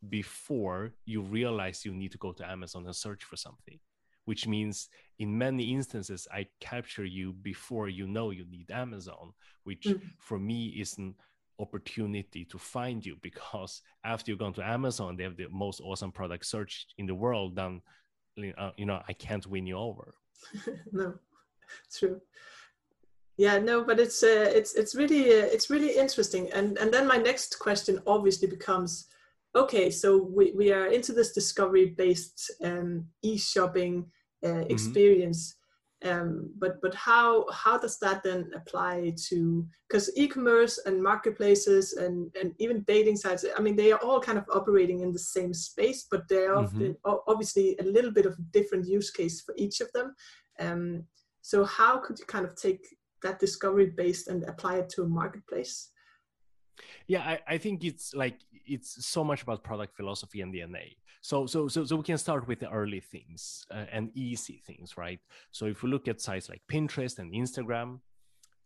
before you realize you need to go to Amazon and search for something, which means in many instances, I capture you before you know you need Amazon, which mm-hmm. for me isn't opportunity to find you, because after you've gone to Amazon, they have the most awesome product search in the world. Then uh, you know I can't win you over. No, true. Yeah, no, but it's uh, it's it's really uh, it's really interesting. And and then my next question obviously becomes, okay, so we we are into this discovery-based um, e-shopping uh, experience. Mm-hmm. Um, but but how how does that then apply to, because e-commerce and marketplaces and, and even dating sites, I mean, they are all kind of operating in the same space, but they're mm-hmm. obviously a little bit of different use case for each of them. Um, so how could you kind of take that discovery based and apply it to a marketplace? Yeah, I, I think it's like it's so much about product philosophy and D N A. So so so so we can start with the early things uh, and easy things, right? So if we look at sites like Pinterest and Instagram,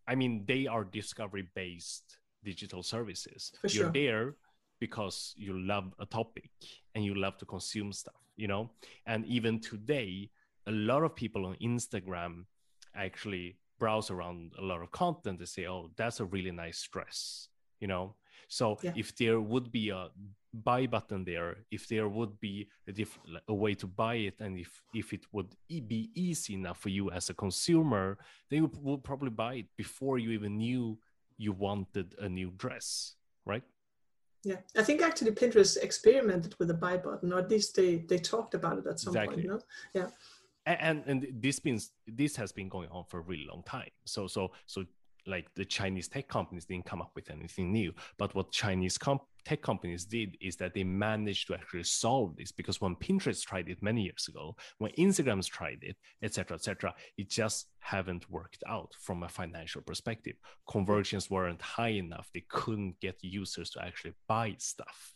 I mean, they are discovery-based digital services. For sure. You're there because you love a topic and you love to consume stuff, you know? And even today, a lot of people on Instagram actually browse around a lot of content. They say, oh, that's a really nice dress. You know, so yeah. If there would be a buy button there, if there would be a, diff- a way to buy it, and if, if it would e- be easy enough for you as a consumer, then you p- would probably buy it before you even knew you wanted a new dress, right? Yeah, I think actually Pinterest experimented with a buy button, or at least they, they talked about it at some exactly. point, you know? Yeah. And, and this means this has been going on for a really long time. So, so, so. Like the Chinese tech companies didn't come up with anything new, but what Chinese comp- tech companies did is that they managed to actually solve this, because when Pinterest tried it many years ago, when Instagram's tried it, et cetera, et cetera, it just haven't worked out from a financial perspective. Conversions weren't high enough. They couldn't get users to actually buy stuff.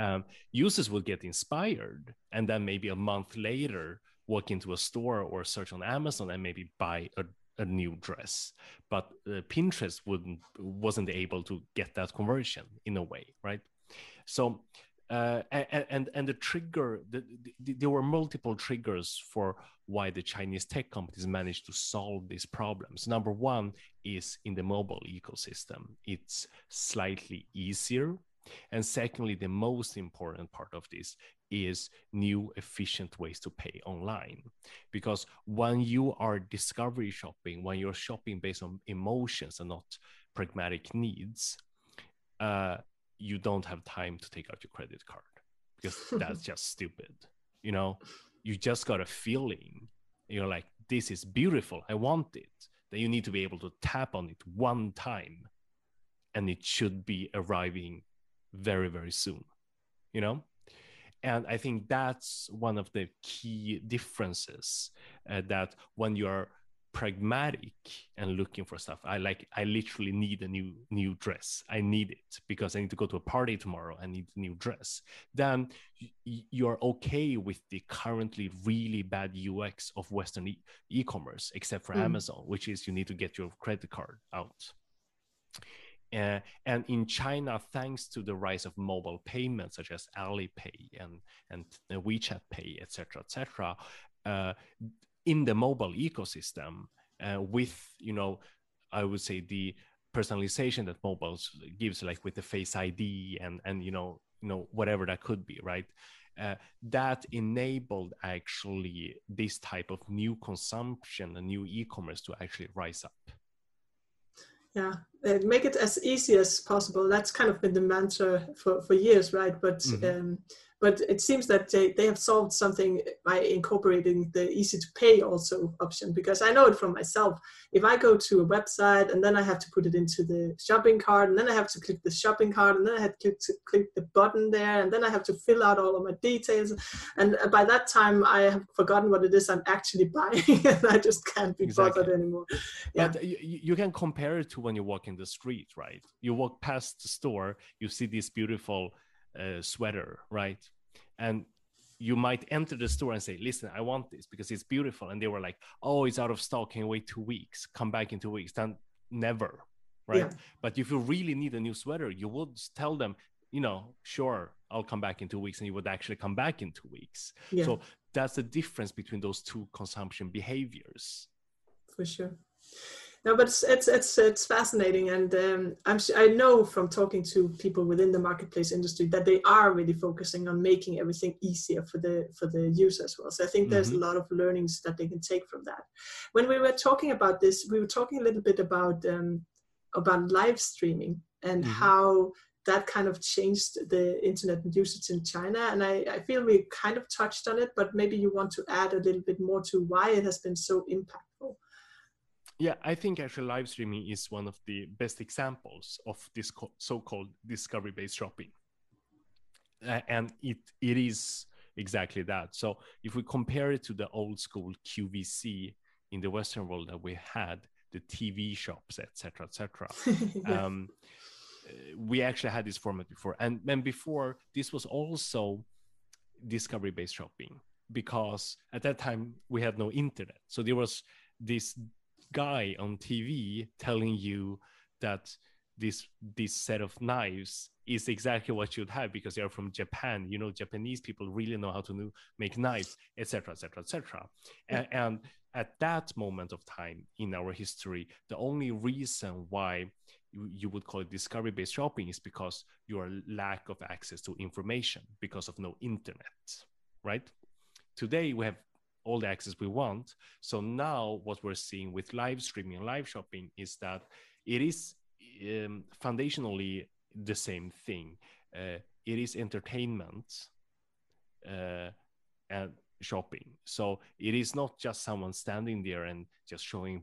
Um, users would get inspired, and then maybe a month later, walk into a store or search on Amazon and maybe buy a a new dress, but uh, Pinterest wouldn't wasn't able to get that conversion in a way, right? So, uh, and, and and the trigger, the, the, there were multiple triggers for why the Chinese tech companies managed to solve these problems. Number one is in the mobile ecosystem; it's slightly easier, and secondly, the most important part of this is new efficient ways to pay online. Because when you are discovery shopping, when you're shopping based on emotions and not pragmatic needs, uh, you don't have time to take out your credit card, because that's just stupid. You know, you just got a feeling. You're like, this is beautiful. I want it. then you need to be able to tap on it one time and it should be arriving very, very soon, you know? And I think that's one of the key differences, uh, that when you are pragmatic and looking for stuff, I like, I literally need a new, new dress. I need it because I need to go to a party tomorrow. I need a new dress. Then you're okay with the currently really bad U X of Western e- e-commerce, except for mm. Amazon, which is you need to get your credit card out. Uh, and in China, thanks to the rise of mobile payments such as Alipay and, and WeChat Pay, et cetera, et cetera, uh, in the mobile ecosystem, uh, with, you know, I would say the personalization that mobiles gives, like with the Face I D and, and you know, you know, whatever that could be, right? Uh, that enabled actually this type of new consumption and new e-commerce to actually rise up. Yeah, make it as easy as possible. That's kind of been the mantra for, for years, right? But mm-hmm. um, but it seems that they, they have solved something by incorporating the easy to pay also option, because I know it from myself. If I go to a website and then I have to put it into the shopping cart, and then I have to click the shopping cart, and then I have to click, to click the button there, and then I have to fill out all of my details. And by that time, I have forgotten what it is I'm actually buying, and I just can't be exactly. bothered anymore. Yeah. But you, you can compare it to when you walk in the street, right? You walk past the store, you see this beautiful uh, sweater, right? And you might enter the store and say, listen, I want this because it's beautiful. And they were like, oh, it's out of stock. Can you wait two weeks? Come back in two weeks. Then never, right? Yeah. But if you really need a new sweater, you would tell them, you know, sure, I'll come back in two weeks. And you would actually come back in two weeks. Yeah. So that's the difference between those two consumption behaviors. For sure. No, but it's it's it's, it's fascinating, and um, I'm I know from talking to people within the marketplace industry that they are really focusing on making everything easier for the for the user as well. So I think mm-hmm. there's a lot of learnings that they can take from that. When we were talking about this, we were talking a little bit about um, about live streaming and mm-hmm. how that kind of changed the internet usage in China. And I, I feel we kind of touched on it, but maybe you want to add a little bit more to why it has been so impactful. Yeah, I think actually live streaming is one of the best examples of this co- so-called discovery-based shopping. Uh, and it it is exactly that. So if we compare it to the old school Q V C in the Western world that we had, the T V shops, et cetera, et cetera, yeah. um, we actually had this format before. And then before, this was also discovery-based shopping, because at that time we had no internet. So there was this guy on T V telling you that this this set of knives is exactly what you'd have because you're from Japan. You know, Japanese people really know how to know, make knives, et cetera, et cetera, et cetera. And at that moment of time in our history, the only reason why you would call it discovery-based shopping is because your lack of access to information because of no internet, right? Today we have all the access we want. So now what we're seeing with live streaming and live shopping is that it is um, foundationally the same thing. Uh, it is entertainment uh, and shopping. So it is not just someone standing there and just showing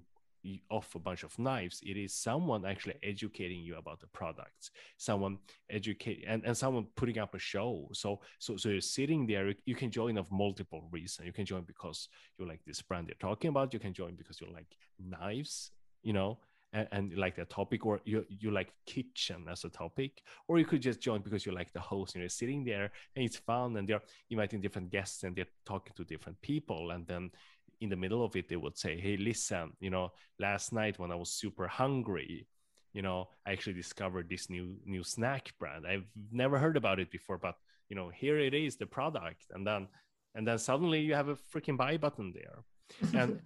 off a bunch of knives. It is someone actually educating you about the products, someone educate and, and someone putting up a show. So, so, so you're sitting there, you can join of multiple reasons. You can join because you like this brand they're talking about. You can join because you like knives, you know, and, and you like that topic, or you, you like kitchen as a topic, or you could just join because you like the host and you're sitting there and it's fun and they're inviting different guests and they're talking to different people. And then in the middle of it, they would say, hey, listen, you know, last night when I was super hungry, you know, I actually discovered this new new snack brand. I've never heard about it before, but, you know, here it is, the product. And then and then suddenly you have a freaking buy button there. And,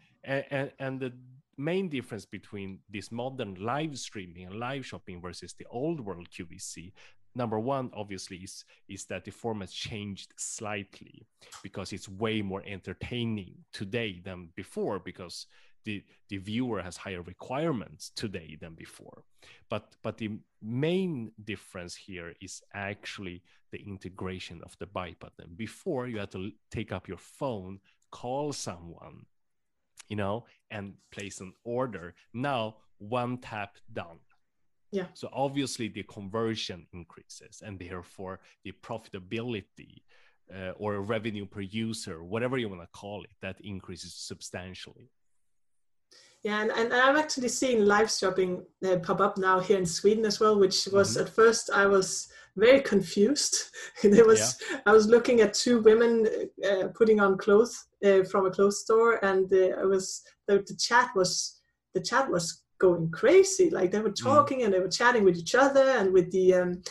and, and the main difference between this modern live streaming and live shopping versus the old world Q V C, number one, obviously, is, is that the format changed slightly because it's way more entertaining today than before, because the, the viewer has higher requirements today than before. But, but the main difference here is actually the integration of the buy button. Before, you had to take up your phone, call someone, you know, and place an order. Now, one tap down. Yeah. So obviously the conversion increases and therefore the profitability uh, or revenue per user, whatever you want to call it, that increases substantially. Yeah, and, and I'm actually seeing live shopping uh, pop up now here in Sweden as well, which was mm-hmm. at first I was very confused. There was yeah. I was looking at two women uh, putting on clothes uh, from a clothes store, and uh, I was the, the chat was the chat was going crazy. Like, they were talking mm-hmm. and they were chatting with each other and with the um,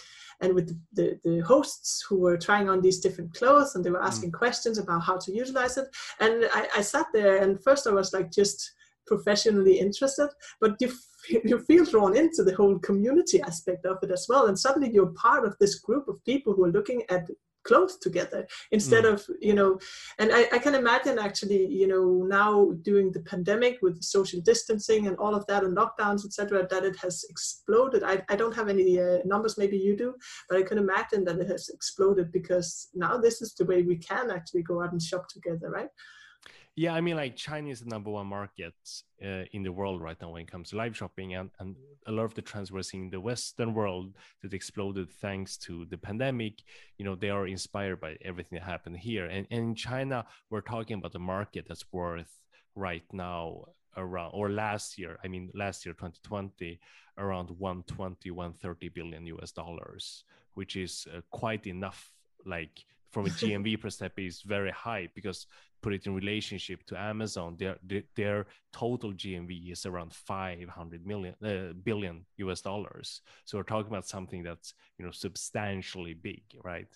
and with the, the, the hosts who were trying on these different clothes, and they were asking mm-hmm. questions about how to utilize it. And I, I sat there, and first I was like just professionally interested, but you f- you feel drawn into the whole community aspect of it as well, and suddenly you're part of this group of people who are looking at clothes together instead mm. of, you know, and I, I can imagine actually, you know, now during the pandemic with social distancing and all of that and lockdowns, et cetera, that it has exploded. I, I don't have any uh, numbers, maybe you do, but I can imagine that it has exploded because now this is the way we can actually go out and shop together, right? Yeah, I mean, like, China is the number one market uh, in the world right now when it comes to live shopping, and, and a lot of the trends we're seeing in the Western world that exploded thanks to the pandemic, you know, they are inspired by everything that happened here. And, and in China, we're talking about a market that's worth right now around, or last year, I mean, last year, twenty twenty, around one hundred twenty, one hundred thirty billion U S dollars, which is uh, quite enough, like, from a G M V per step is very high, because put it in relationship to Amazon, their their, their total G M V is around five hundred million uh, billion U S dollars. So we're talking about something that's, you know, substantially big, right?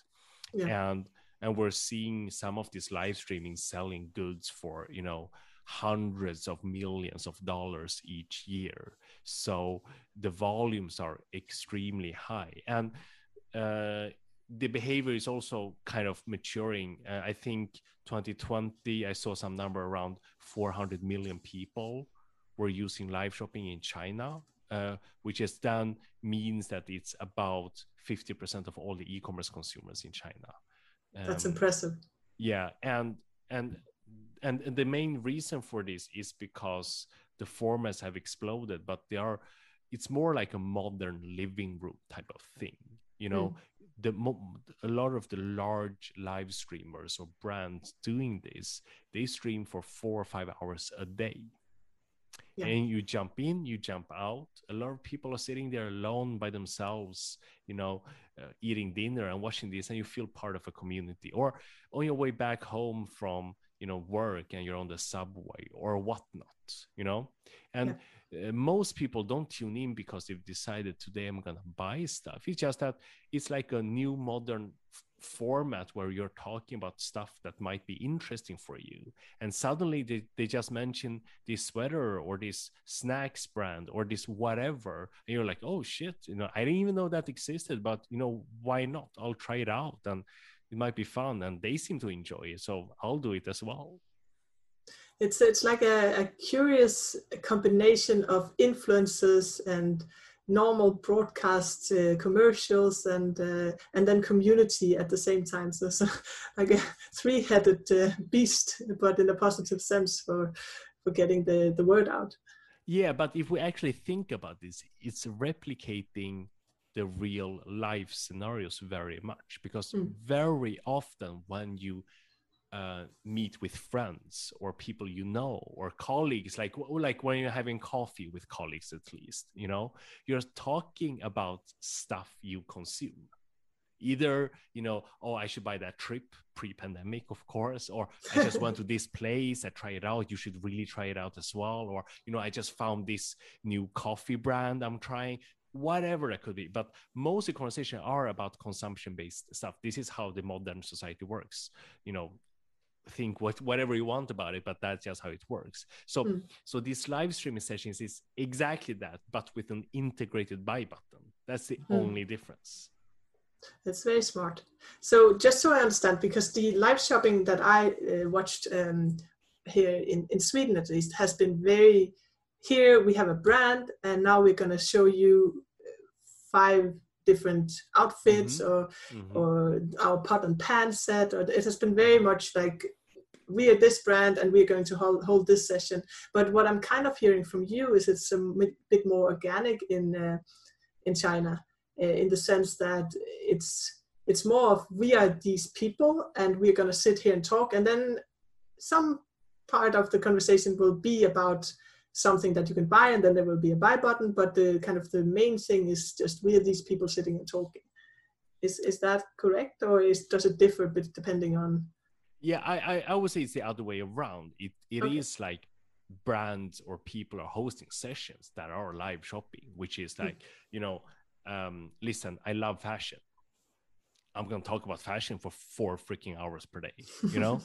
Yeah. And and we're seeing some of this live streaming selling goods for, you know, hundreds of millions of dollars each year. So the volumes are extremely high, and uh, the behavior is also kind of maturing. Uh, I think twenty twenty, I saw some number around four hundred million people were using live shopping in China, uh, which is then means that it's about fifty percent of all the e-commerce consumers in China. Um, That's impressive. Yeah, and and and the main reason for this is because the formats have exploded, but they are, it's more like a modern living room type of thing, you know. Mm. The a lot of the large live streamers or brands doing this, they stream for four or five hours a day. Yeah. And you jump in, you jump out. A lot of people are sitting there alone by themselves, you know, uh, eating dinner and watching this, and you feel part of a community. Or on your way back home from, you know, work, and you're on the subway or whatnot, you know. And yeah. uh, most people don't tune in because they've decided today I'm gonna buy stuff. It's just that it's like a new modern f- format where you're talking about stuff that might be interesting for you, and suddenly they, they just mention this sweater or this snacks brand or this whatever, and you're like, oh shit, you know, I didn't even know that existed, but, you know, why not? I'll try it out, and it might be fun, and they seem to enjoy it, so I'll do it as well. It's it's like a, a curious combination of influences and normal broadcast uh, commercials and uh, and then community at the same time. So, so like a three-headed uh, beast, but in a positive sense for for getting the, the word out. Yeah, but if we actually think about this, it's replicating the real life scenarios very much, because mm. very often when you Uh, meet with friends or people you know or colleagues, like like when you're having coffee with colleagues, at least, you know, you're talking about stuff you consume. Either, you know, oh, I should buy that trip pre-pandemic, of course, or I just went to this place, I try it out, you should really try it out as well, or, you know, I just found this new coffee brand I'm trying, whatever it could be. But most of the conversations are about consumption-based stuff. This is how the modern society works, you know. Think what whatever you want about it, but that's just how it works. So mm. so these live streaming sessions is exactly that, but with an integrated buy button. That's the mm. only difference. That's very smart. So just so I understand, because the live shopping that I uh, watched um, here in, in Sweden, at least, has been very, here we have a brand, and now we're going to show you five different outfits mm-hmm. or mm-hmm. or our pot and pan set, or it has been very much like we are this brand and we're going to hold, hold this session. But what I'm kind of hearing from you is it's a bit more organic in uh, in China, uh, in the sense that it's it's more of we are these people and we're going to sit here and talk, and then some part of the conversation will be about something that you can buy, and then there will be a buy button, but the kind of the main thing is just we are these people sitting and talking. Is is that correct, or is does it differ a bit depending on? Yeah, I I, I would say it's the other way around. It it okay. is like brands or people are hosting sessions that are live shopping, which is like, mm-hmm. you know, um, listen, I love fashion. I'm gonna talk about fashion for four freaking hours per day, you know?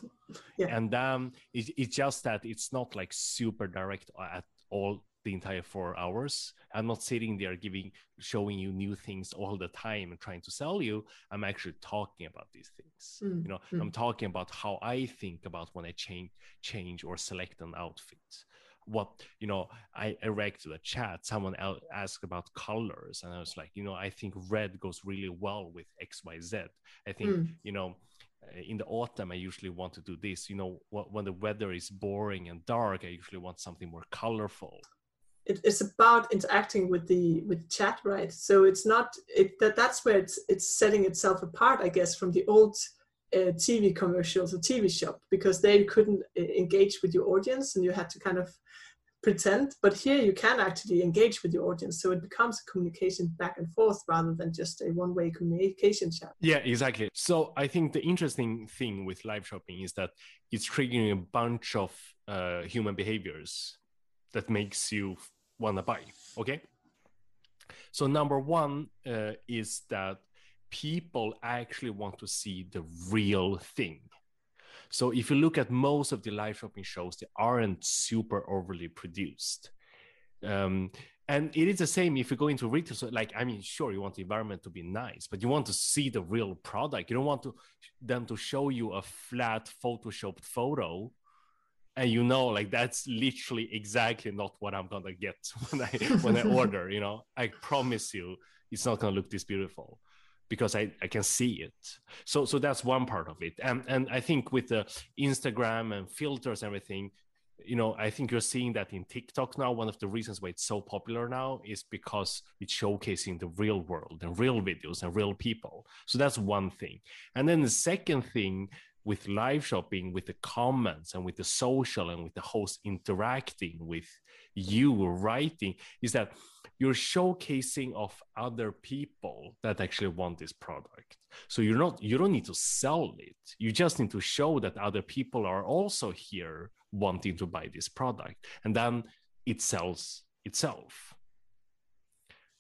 yeah. And um, it, it's just that it's not like super direct at all the entire four hours. I'm not sitting there giving, showing you new things all the time and trying to sell you. I'm actually talking about these things. Mm. You know, mm. I'm talking about how I think about when I change, change or select an outfit. What, you know, I react to the chat, someone else asked about colors, and I was like, you know, I think red goes really well with X Y Z. I think, mm. you know, in the autumn, I usually want to do this. You know, when the weather is boring and dark, I usually want something more colorful. It's about interacting with the with chat, right? So it's not, it, that that's where it's, it's setting itself apart, I guess, from the old uh, T V commercials or T V shop, because there you couldn't engage with your audience and you had to kind of pretend, but here you can actually engage with your audience, so it becomes a communication back and forth rather than just a one-way communication chat. Yeah, exactly. So I think the interesting thing with live shopping is that it's triggering a bunch of uh, human behaviors that makes you want to buy. Okay, so number one uh, is that people actually want to see the real thing. So if you look at most of the live shopping shows, they aren't super overly produced. Um, and it is the same if you go into retail. So like, I mean, sure, you want the environment to be nice, but you want to see the real product. You don't want to, them to show you a flat Photoshopped photo. And you know, like, that's literally exactly not what I'm going to get when I, when I order, you know, I promise you, it's not going to look this beautiful, because I, I can see it. So so that's one part of it. And and I think with the Instagram and filters and everything, you know, I think you're seeing that in TikTok now. One of the reasons why it's so popular now is because it's showcasing the real world and real videos and real people. So that's one thing. And then the second thing with live shopping, with the comments and with the social and with the host interacting with you writing, is that you're showcasing of other people that actually want this product. So you're not, you don't need to sell it. You just need to show that other people are also here wanting to buy this product, and then it sells itself.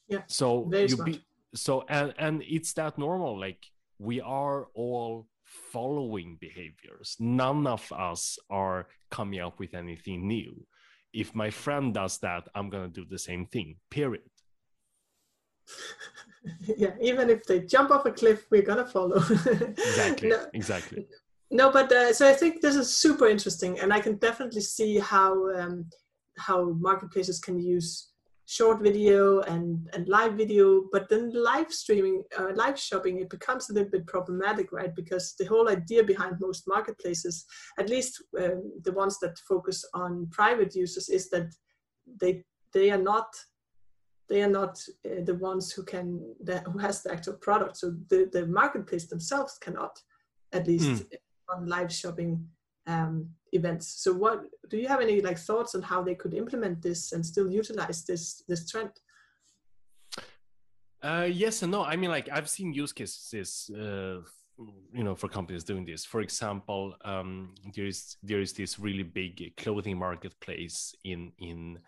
Yeah. So you be, so and and it's that normal. Like, we are all following behaviors. None of us are coming up with anything new. If my friend does that, I'm going to do the same thing, period. Yeah, even if they jump off a cliff, we're going to follow. Exactly, no, exactly. No, but uh, so I think this is super interesting, and I can definitely see how um, how marketplaces can use short video and, and live video, but then live streaming, uh, live shopping, it becomes a little bit problematic, right? Because the whole idea behind most marketplaces, at least uh, the ones that focus on private users, is that they they are not they are not uh, the ones who can the, who has the actual product. So the, the marketplace themselves cannot, at least mm. on live shopping um, events. So what do you have any like thoughts on how they could implement this and still utilize this this trend? Uh, yes and no. I mean, like, I've seen use cases, uh, you know, for companies doing this. For example, um, there is there is this really big clothing marketplace in in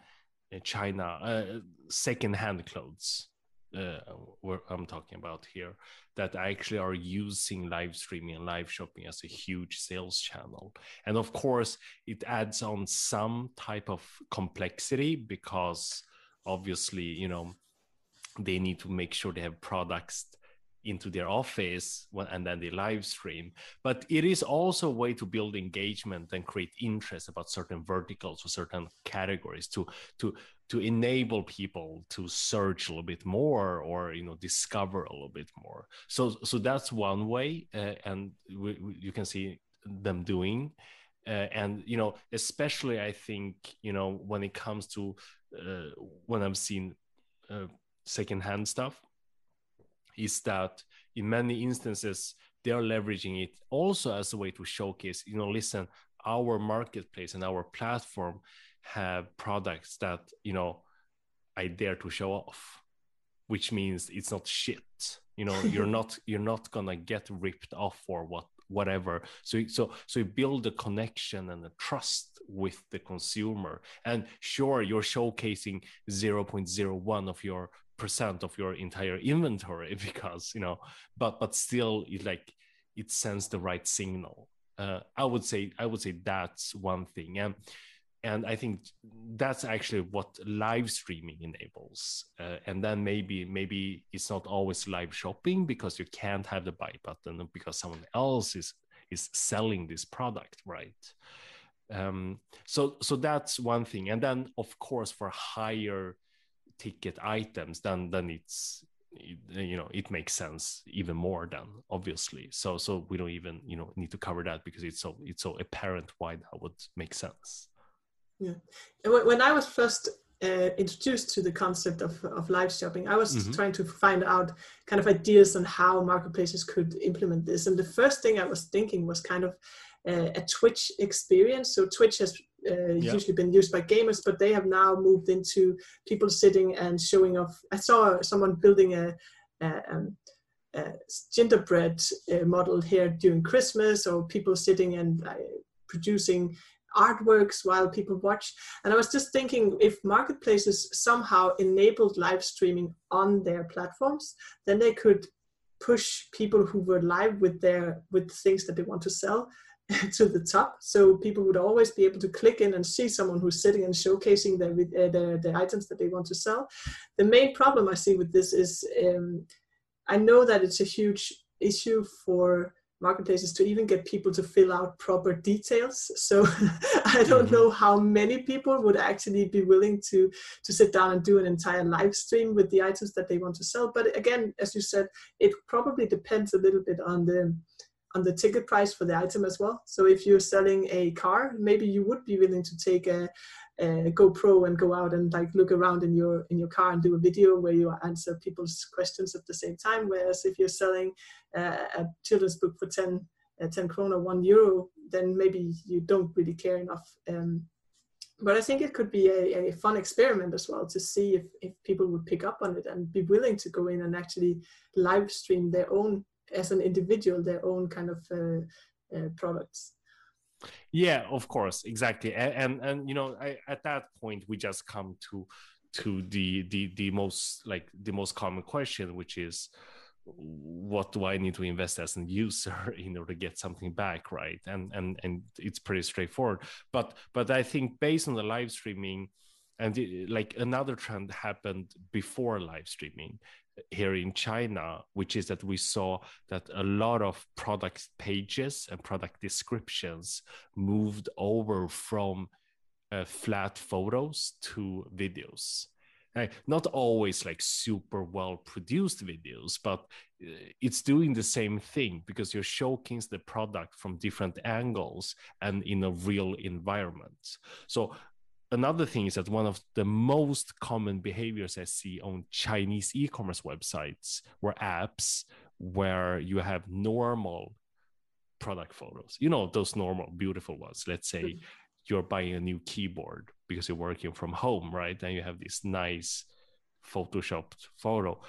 China, uh, secondhand clothes. Uh, what I'm talking about here, that actually are using live streaming and live shopping as a huge sales channel. And of course, it adds on some type of complexity, because obviously, you know, they need to make sure they have products into their office when, and then they live stream. But it is also a way to build engagement and create interest about certain verticals or certain categories to to to enable people to search a little bit more, or, you know, discover a little bit more. So so that's one way, uh, and we, we, you can see them doing. Uh, and, you know, especially I think, you know, when it comes to uh, when I've seen uh, secondhand stuff, is that in many instances, they are leveraging it also as a way to showcase, you know, listen, our marketplace and our platform have products that, you know, I dare to show off, which means it's not shit. You know, you're not you're not gonna get ripped off or what whatever. So so so you build a connection and a trust with the consumer. And sure, you're showcasing zero point zero one of your percent of your entire inventory, because you know, but but still, it like it sends the right signal. Uh, I would say I would say that's one thing, and and I think that's actually what live streaming enables. Uh, and then maybe maybe it's not always live shopping, because you can't have the buy button because someone else is is selling this product, right? Um, so so that's one thing, and then of course for higher ticket items, then then it's, you know, it makes sense even more than obviously. So so we don't even, you know, need to cover that because it's so it's so apparent why that would make sense. Yeah, when I was first uh, introduced to the concept of of live shopping, I was mm-hmm. trying to find out kind of ideas on how marketplaces could implement this. And the first thing I was thinking was kind of uh, a Twitch experience. So Twitch has Uh, yeah. usually been used by gamers, but they have now moved into people sitting and showing off. I saw someone building a, a, a gingerbread model here during Christmas, or people sitting and uh, producing artworks while people watch. And I was just thinking, if marketplaces somehow enabled live streaming on their platforms, then they could push people who were live with their with things that they want to sell to the top, so people would always be able to click in and see someone who's sitting and showcasing their, uh, their, their items that they want to sell. The main problem I see with this is um, I know that it's a huge issue for marketplaces to even get people to fill out proper details. So I don't mm-hmm. know how many people would actually be willing to, to sit down and do an entire live stream with the items that they want to sell. But again, as you said, it probably depends a little bit on the on the ticket price for the item as well. So if you're selling a car, maybe you would be willing to take a, a GoPro and go out and like look around in your in your car and do a video where you answer people's questions at the same time. Whereas if you're selling uh, a children's book for ten, uh, ten kroner, one euro, then maybe you don't really care enough. Um, but I think it could be a, a fun experiment as well to see if, if people would pick up on it and be willing to go in and actually live stream their own, as an individual, their own kind of uh, uh, products. Yeah, of course, exactly. And and, and you know, I, at that point, we just come to to the the the most like the most common question, which is, what do I need to invest as a user in order to get something back, right? And and and it's pretty straightforward. But but I think based on the live streaming, and the, like another trend happened before live streaming here in China, which is that we saw that a lot of product pages and product descriptions moved over from uh, flat photos to videos. Uh, not always like super well produced videos, but it's doing the same thing because you're showcasing the product from different angles and in a real environment. So another thing is that one of the most common behaviors I see on Chinese e-commerce websites or apps where you have normal product photos, you know, those normal, beautiful ones. Let's say you're buying a new keyboard because you're working from home, right? And you have this nice photoshopped photo.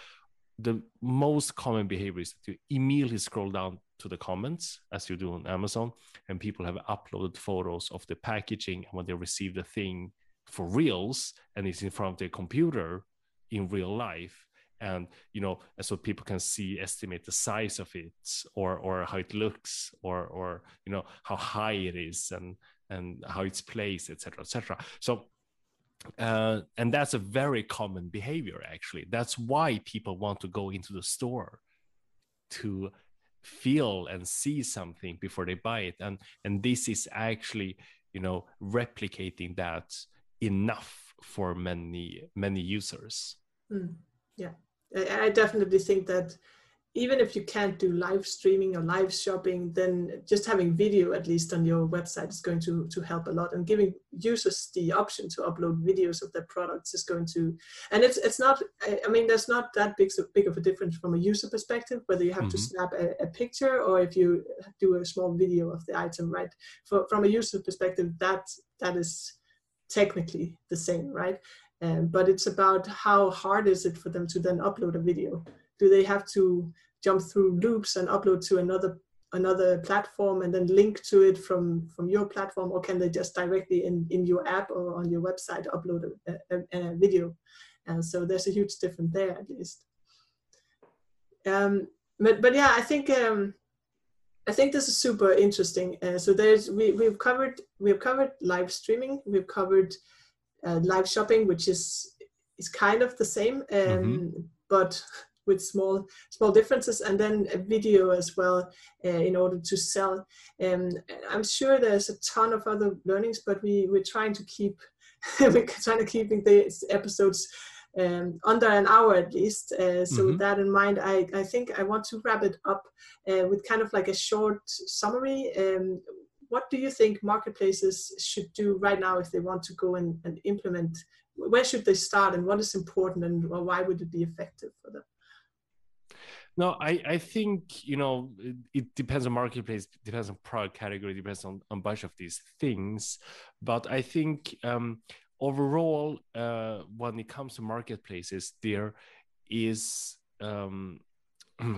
The most common behavior is that you immediately scroll down to the comments, as you do on Amazon, and people have uploaded photos of the packaging, and when they receive the thing for reals and it's in front of their computer in real life, and you know, so people can see, estimate the size of it, or or how it looks, or or you know, how high it is, and and how it's placed, etc, etc. So uh and that's a very common behavior, actually. That's why people want to go into the store to feel and see something before they buy it, and and this is actually, you know, replicating that enough for many many users. Mm, yeah, I definitely think that even if you can't do live streaming or live shopping, then just having video at least on your website is going to, to help a lot. And giving users the option to upload videos of their products is going to, and it's it's not, I mean, there's not that big, so big of a difference from a user perspective, whether you have mm-hmm. to snap a, a picture or if you do a small video of the item, right? For, from a user perspective, that that is technically the same, right? Um, but it's about how hard is it for them to then upload a video. Do they have to jump through loops and upload to another another platform and then link to it from, from your platform? Or can they just directly in, in your app or on your website upload a, a, a video? And so there's a huge difference there, at least. Um, but, but yeah, I think um, I think this is super interesting. Uh, so there's we, we've covered we've covered live streaming, we've covered uh, live shopping, which is is kind of the same, um, mm-hmm. but with small small differences, and then a video as well uh, in order to sell. And um, I'm sure there's a ton of other learnings, but we we're trying to keep we're trying to keep these episodes um, under an hour at least. Uh, so mm-hmm. with that in mind, I I think I want to wrap it up uh, with kind of like a short summary. Um, what do you think marketplaces should do right now if they want to go and, and implement? Where should they start, and what is important, and why would it be effective for them? No, I, I think, you know, it, it depends on marketplace, depends on product category, depends on, on a bunch of these things. But I think um, overall, uh, when it comes to marketplaces, there is, um,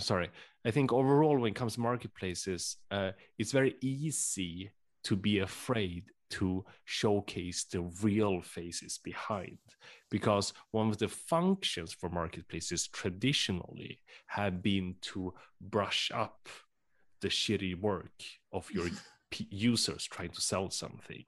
sorry, I think overall when it comes to marketplaces, uh, it's very easy to be afraid to showcase the real faces behind, because one of the functions for marketplaces traditionally have been to brush up the shitty work of your users trying to sell something.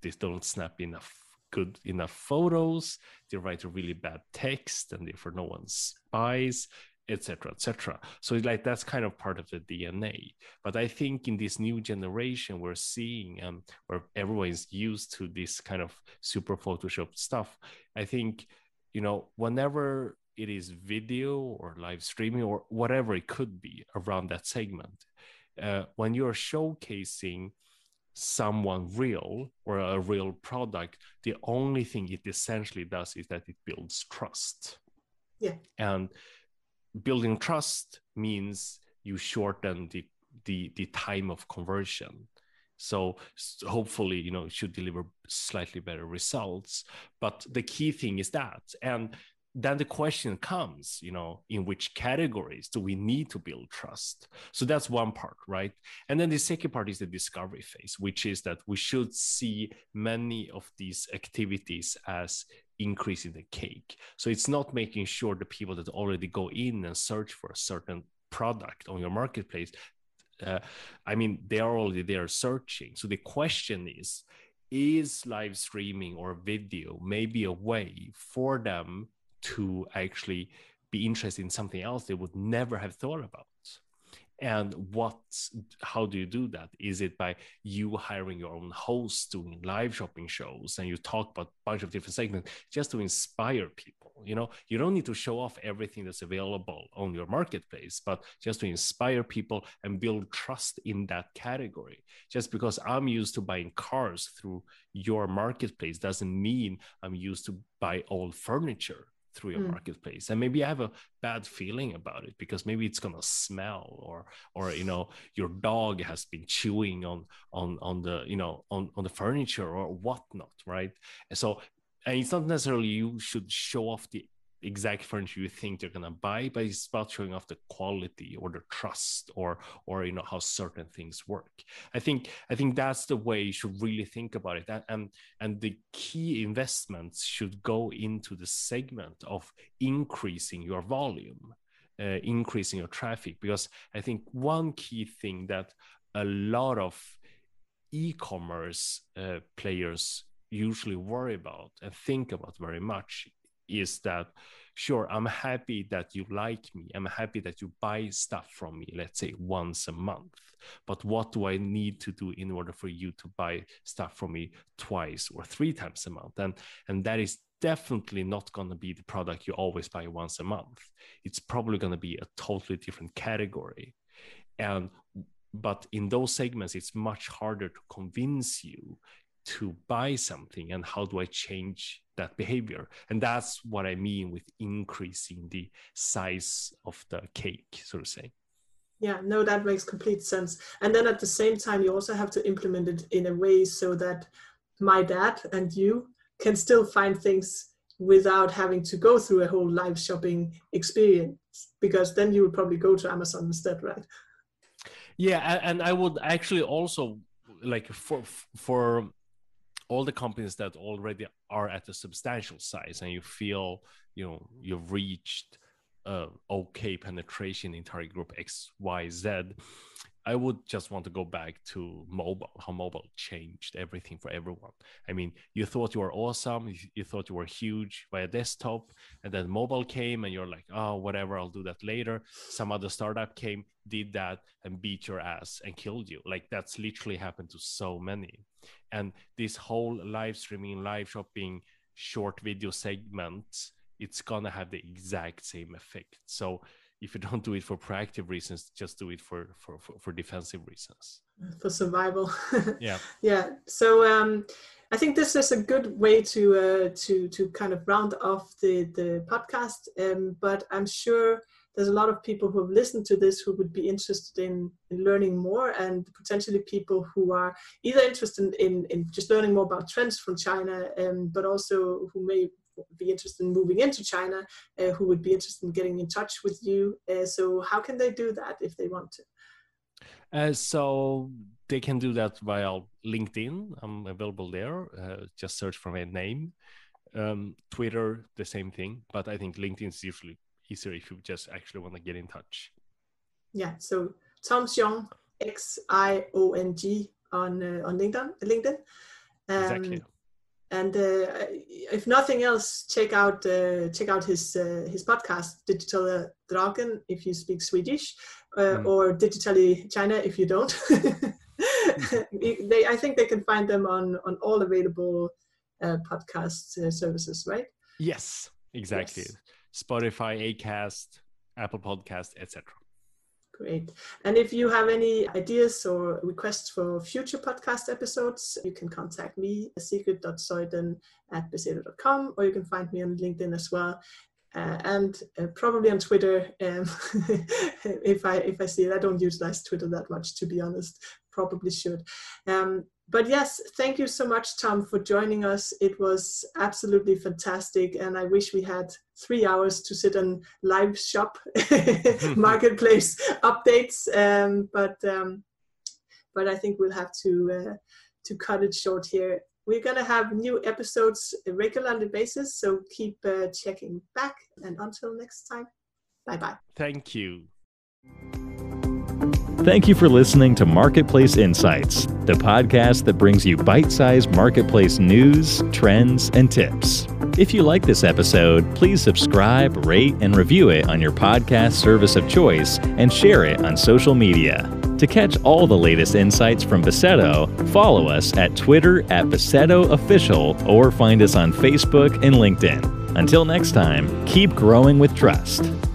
They don't snap enough good enough photos, they write a really bad text, and therefore no one buys, etc, et cetera. So it's like that's kind of part of the D N A. But I think in this new generation, we're seeing um, where everyone is used to this kind of super Photoshop stuff. I think, you know, whenever it is video or live streaming or whatever it could be around that segment, uh, when you're showcasing someone real or a real product, the only thing it essentially does is that it builds trust. Yeah. And building trust means you shorten the, the the time of conversion, so hopefully, you know, it should deliver slightly better results. But the key thing is that, and then the question comes, you know, in which categories do we need to build trust? So that's one part, right? And then the second part is the discovery phase, which is that we should see many of these activities as increasing the cake. So it's not making sure the people that already go in and search for a certain product on your marketplace, uh, I mean, they are already there searching. So the question is, is live streaming or video maybe a way for them to actually be interested in something else they would never have thought about? And what, how do you do that? Is it by you hiring your own hosts, doing live shopping shows, and you talk about a bunch of different segments just to inspire people? You know, you don't need to show off everything that's available on your marketplace, but just to inspire people and build trust in that category. Just because I'm used to buying cars through your marketplace doesn't mean I'm used to buy old furniture through your mm. marketplace. And maybe I have a bad feeling about it because maybe it's gonna smell, or or you know, your dog has been chewing on on on the you know on on the furniture or whatnot, right? And so, and it's not necessarily you should show off the exact furniture you think they're gonna buy, but it's about showing off the quality or the trust, or or you know, how certain things work. I think I think that's the way you should really think about it, and and, and the key investments should go into the segment of increasing your volume, uh, increasing your traffic, because I think one key thing that a lot of e-commerce uh, players usually worry about and think about very much is that, sure, I'm happy that you like me, I'm happy that you buy stuff from me, let's say once a month, but what do I need to do in order for you to buy stuff from me twice or three times a month? And and that is definitely not going to be the product you always buy once a month. It's probably going to be a totally different category. And but in those segments, it's much harder to convince you to buy something. And how do I change that behavior? And that's what I mean with increasing the size of the cake, so to say. Yeah, no, that makes complete sense. And then at the same time, you also have to implement it in a way so that my dad and you can still find things without having to go through a whole live shopping experience, because then you would probably go to Amazon instead, right? Yeah, and I would actually also like for for all the companies that already are at a substantial size and you feel, you know, you've reached uh, okay penetration in target group X, Y, Z, I would just want to go back to mobile, how mobile changed everything for everyone. I mean, you thought you were awesome. You thought you were huge via desktop, and then mobile came and you're like, oh, whatever, I'll do that later. Some other startup came, did that and beat your ass and killed you. Like that's literally happened to so many. And this whole live streaming, live shopping, short video segment, it's going to have the exact same effect. So if you don't do it for proactive reasons, just do it for for for, for defensive reasons, for survival. Yeah, yeah. So um, I think this is a good way to uh, to to kind of round off the the podcast. Um, but I'm sure there's a lot of people who have listened to this who would be interested in, in learning more, and potentially people who are either interested in in just learning more about trends from China, um, but also who may be interested in moving into China, uh, who would be interested in getting in touch with you. Uh, so how can they do that if they want to? Uh, so they can do that via LinkedIn. I'm available there. Uh, just search for my name. Um, Twitter, the same thing. But I think LinkedIn is usually easier if you just actually want to get in touch. Yeah. So Tom Xiong, X I O N G on uh, on LinkedIn. LinkedIn. Um, exactly. And uh, if nothing else, check out uh, check out his uh, his podcast, Digitale Draken, if you speak Swedish, uh, mm. or Digitale China if you don't. they, I think they can find them on on all available uh, podcast uh, services, right? Yes, exactly. Yes. Spotify, Acast, Apple Podcast, et cetera. Great. And if you have any ideas or requests for future podcast episodes, you can contact me, sigrid dot zython at besedo dot com, or you can find me on LinkedIn as well, uh, and uh, probably on Twitter. Um, if I if I see it, I don't utilize Twitter that much, to be honest. Probably should. Um, but yes, thank you so much, Tom, for joining us. It was absolutely fantastic. And I wish we had three hours to sit and live shop marketplace updates. Um, but um, but I think we'll have to, uh, to cut it short here. We're going to have new episodes on a regular basis. So keep uh, checking back. And until next time, bye-bye. Thank you. Thank you for listening to Marketplace Insights, the podcast that brings you bite-sized marketplace news, trends, and tips. If you like this episode, please subscribe, rate, and review it on your podcast service of choice and share it on social media. To catch all the latest insights from Besedo, follow us at Twitter at Besedo Official or find us on Facebook and LinkedIn. Until next time, keep growing with trust.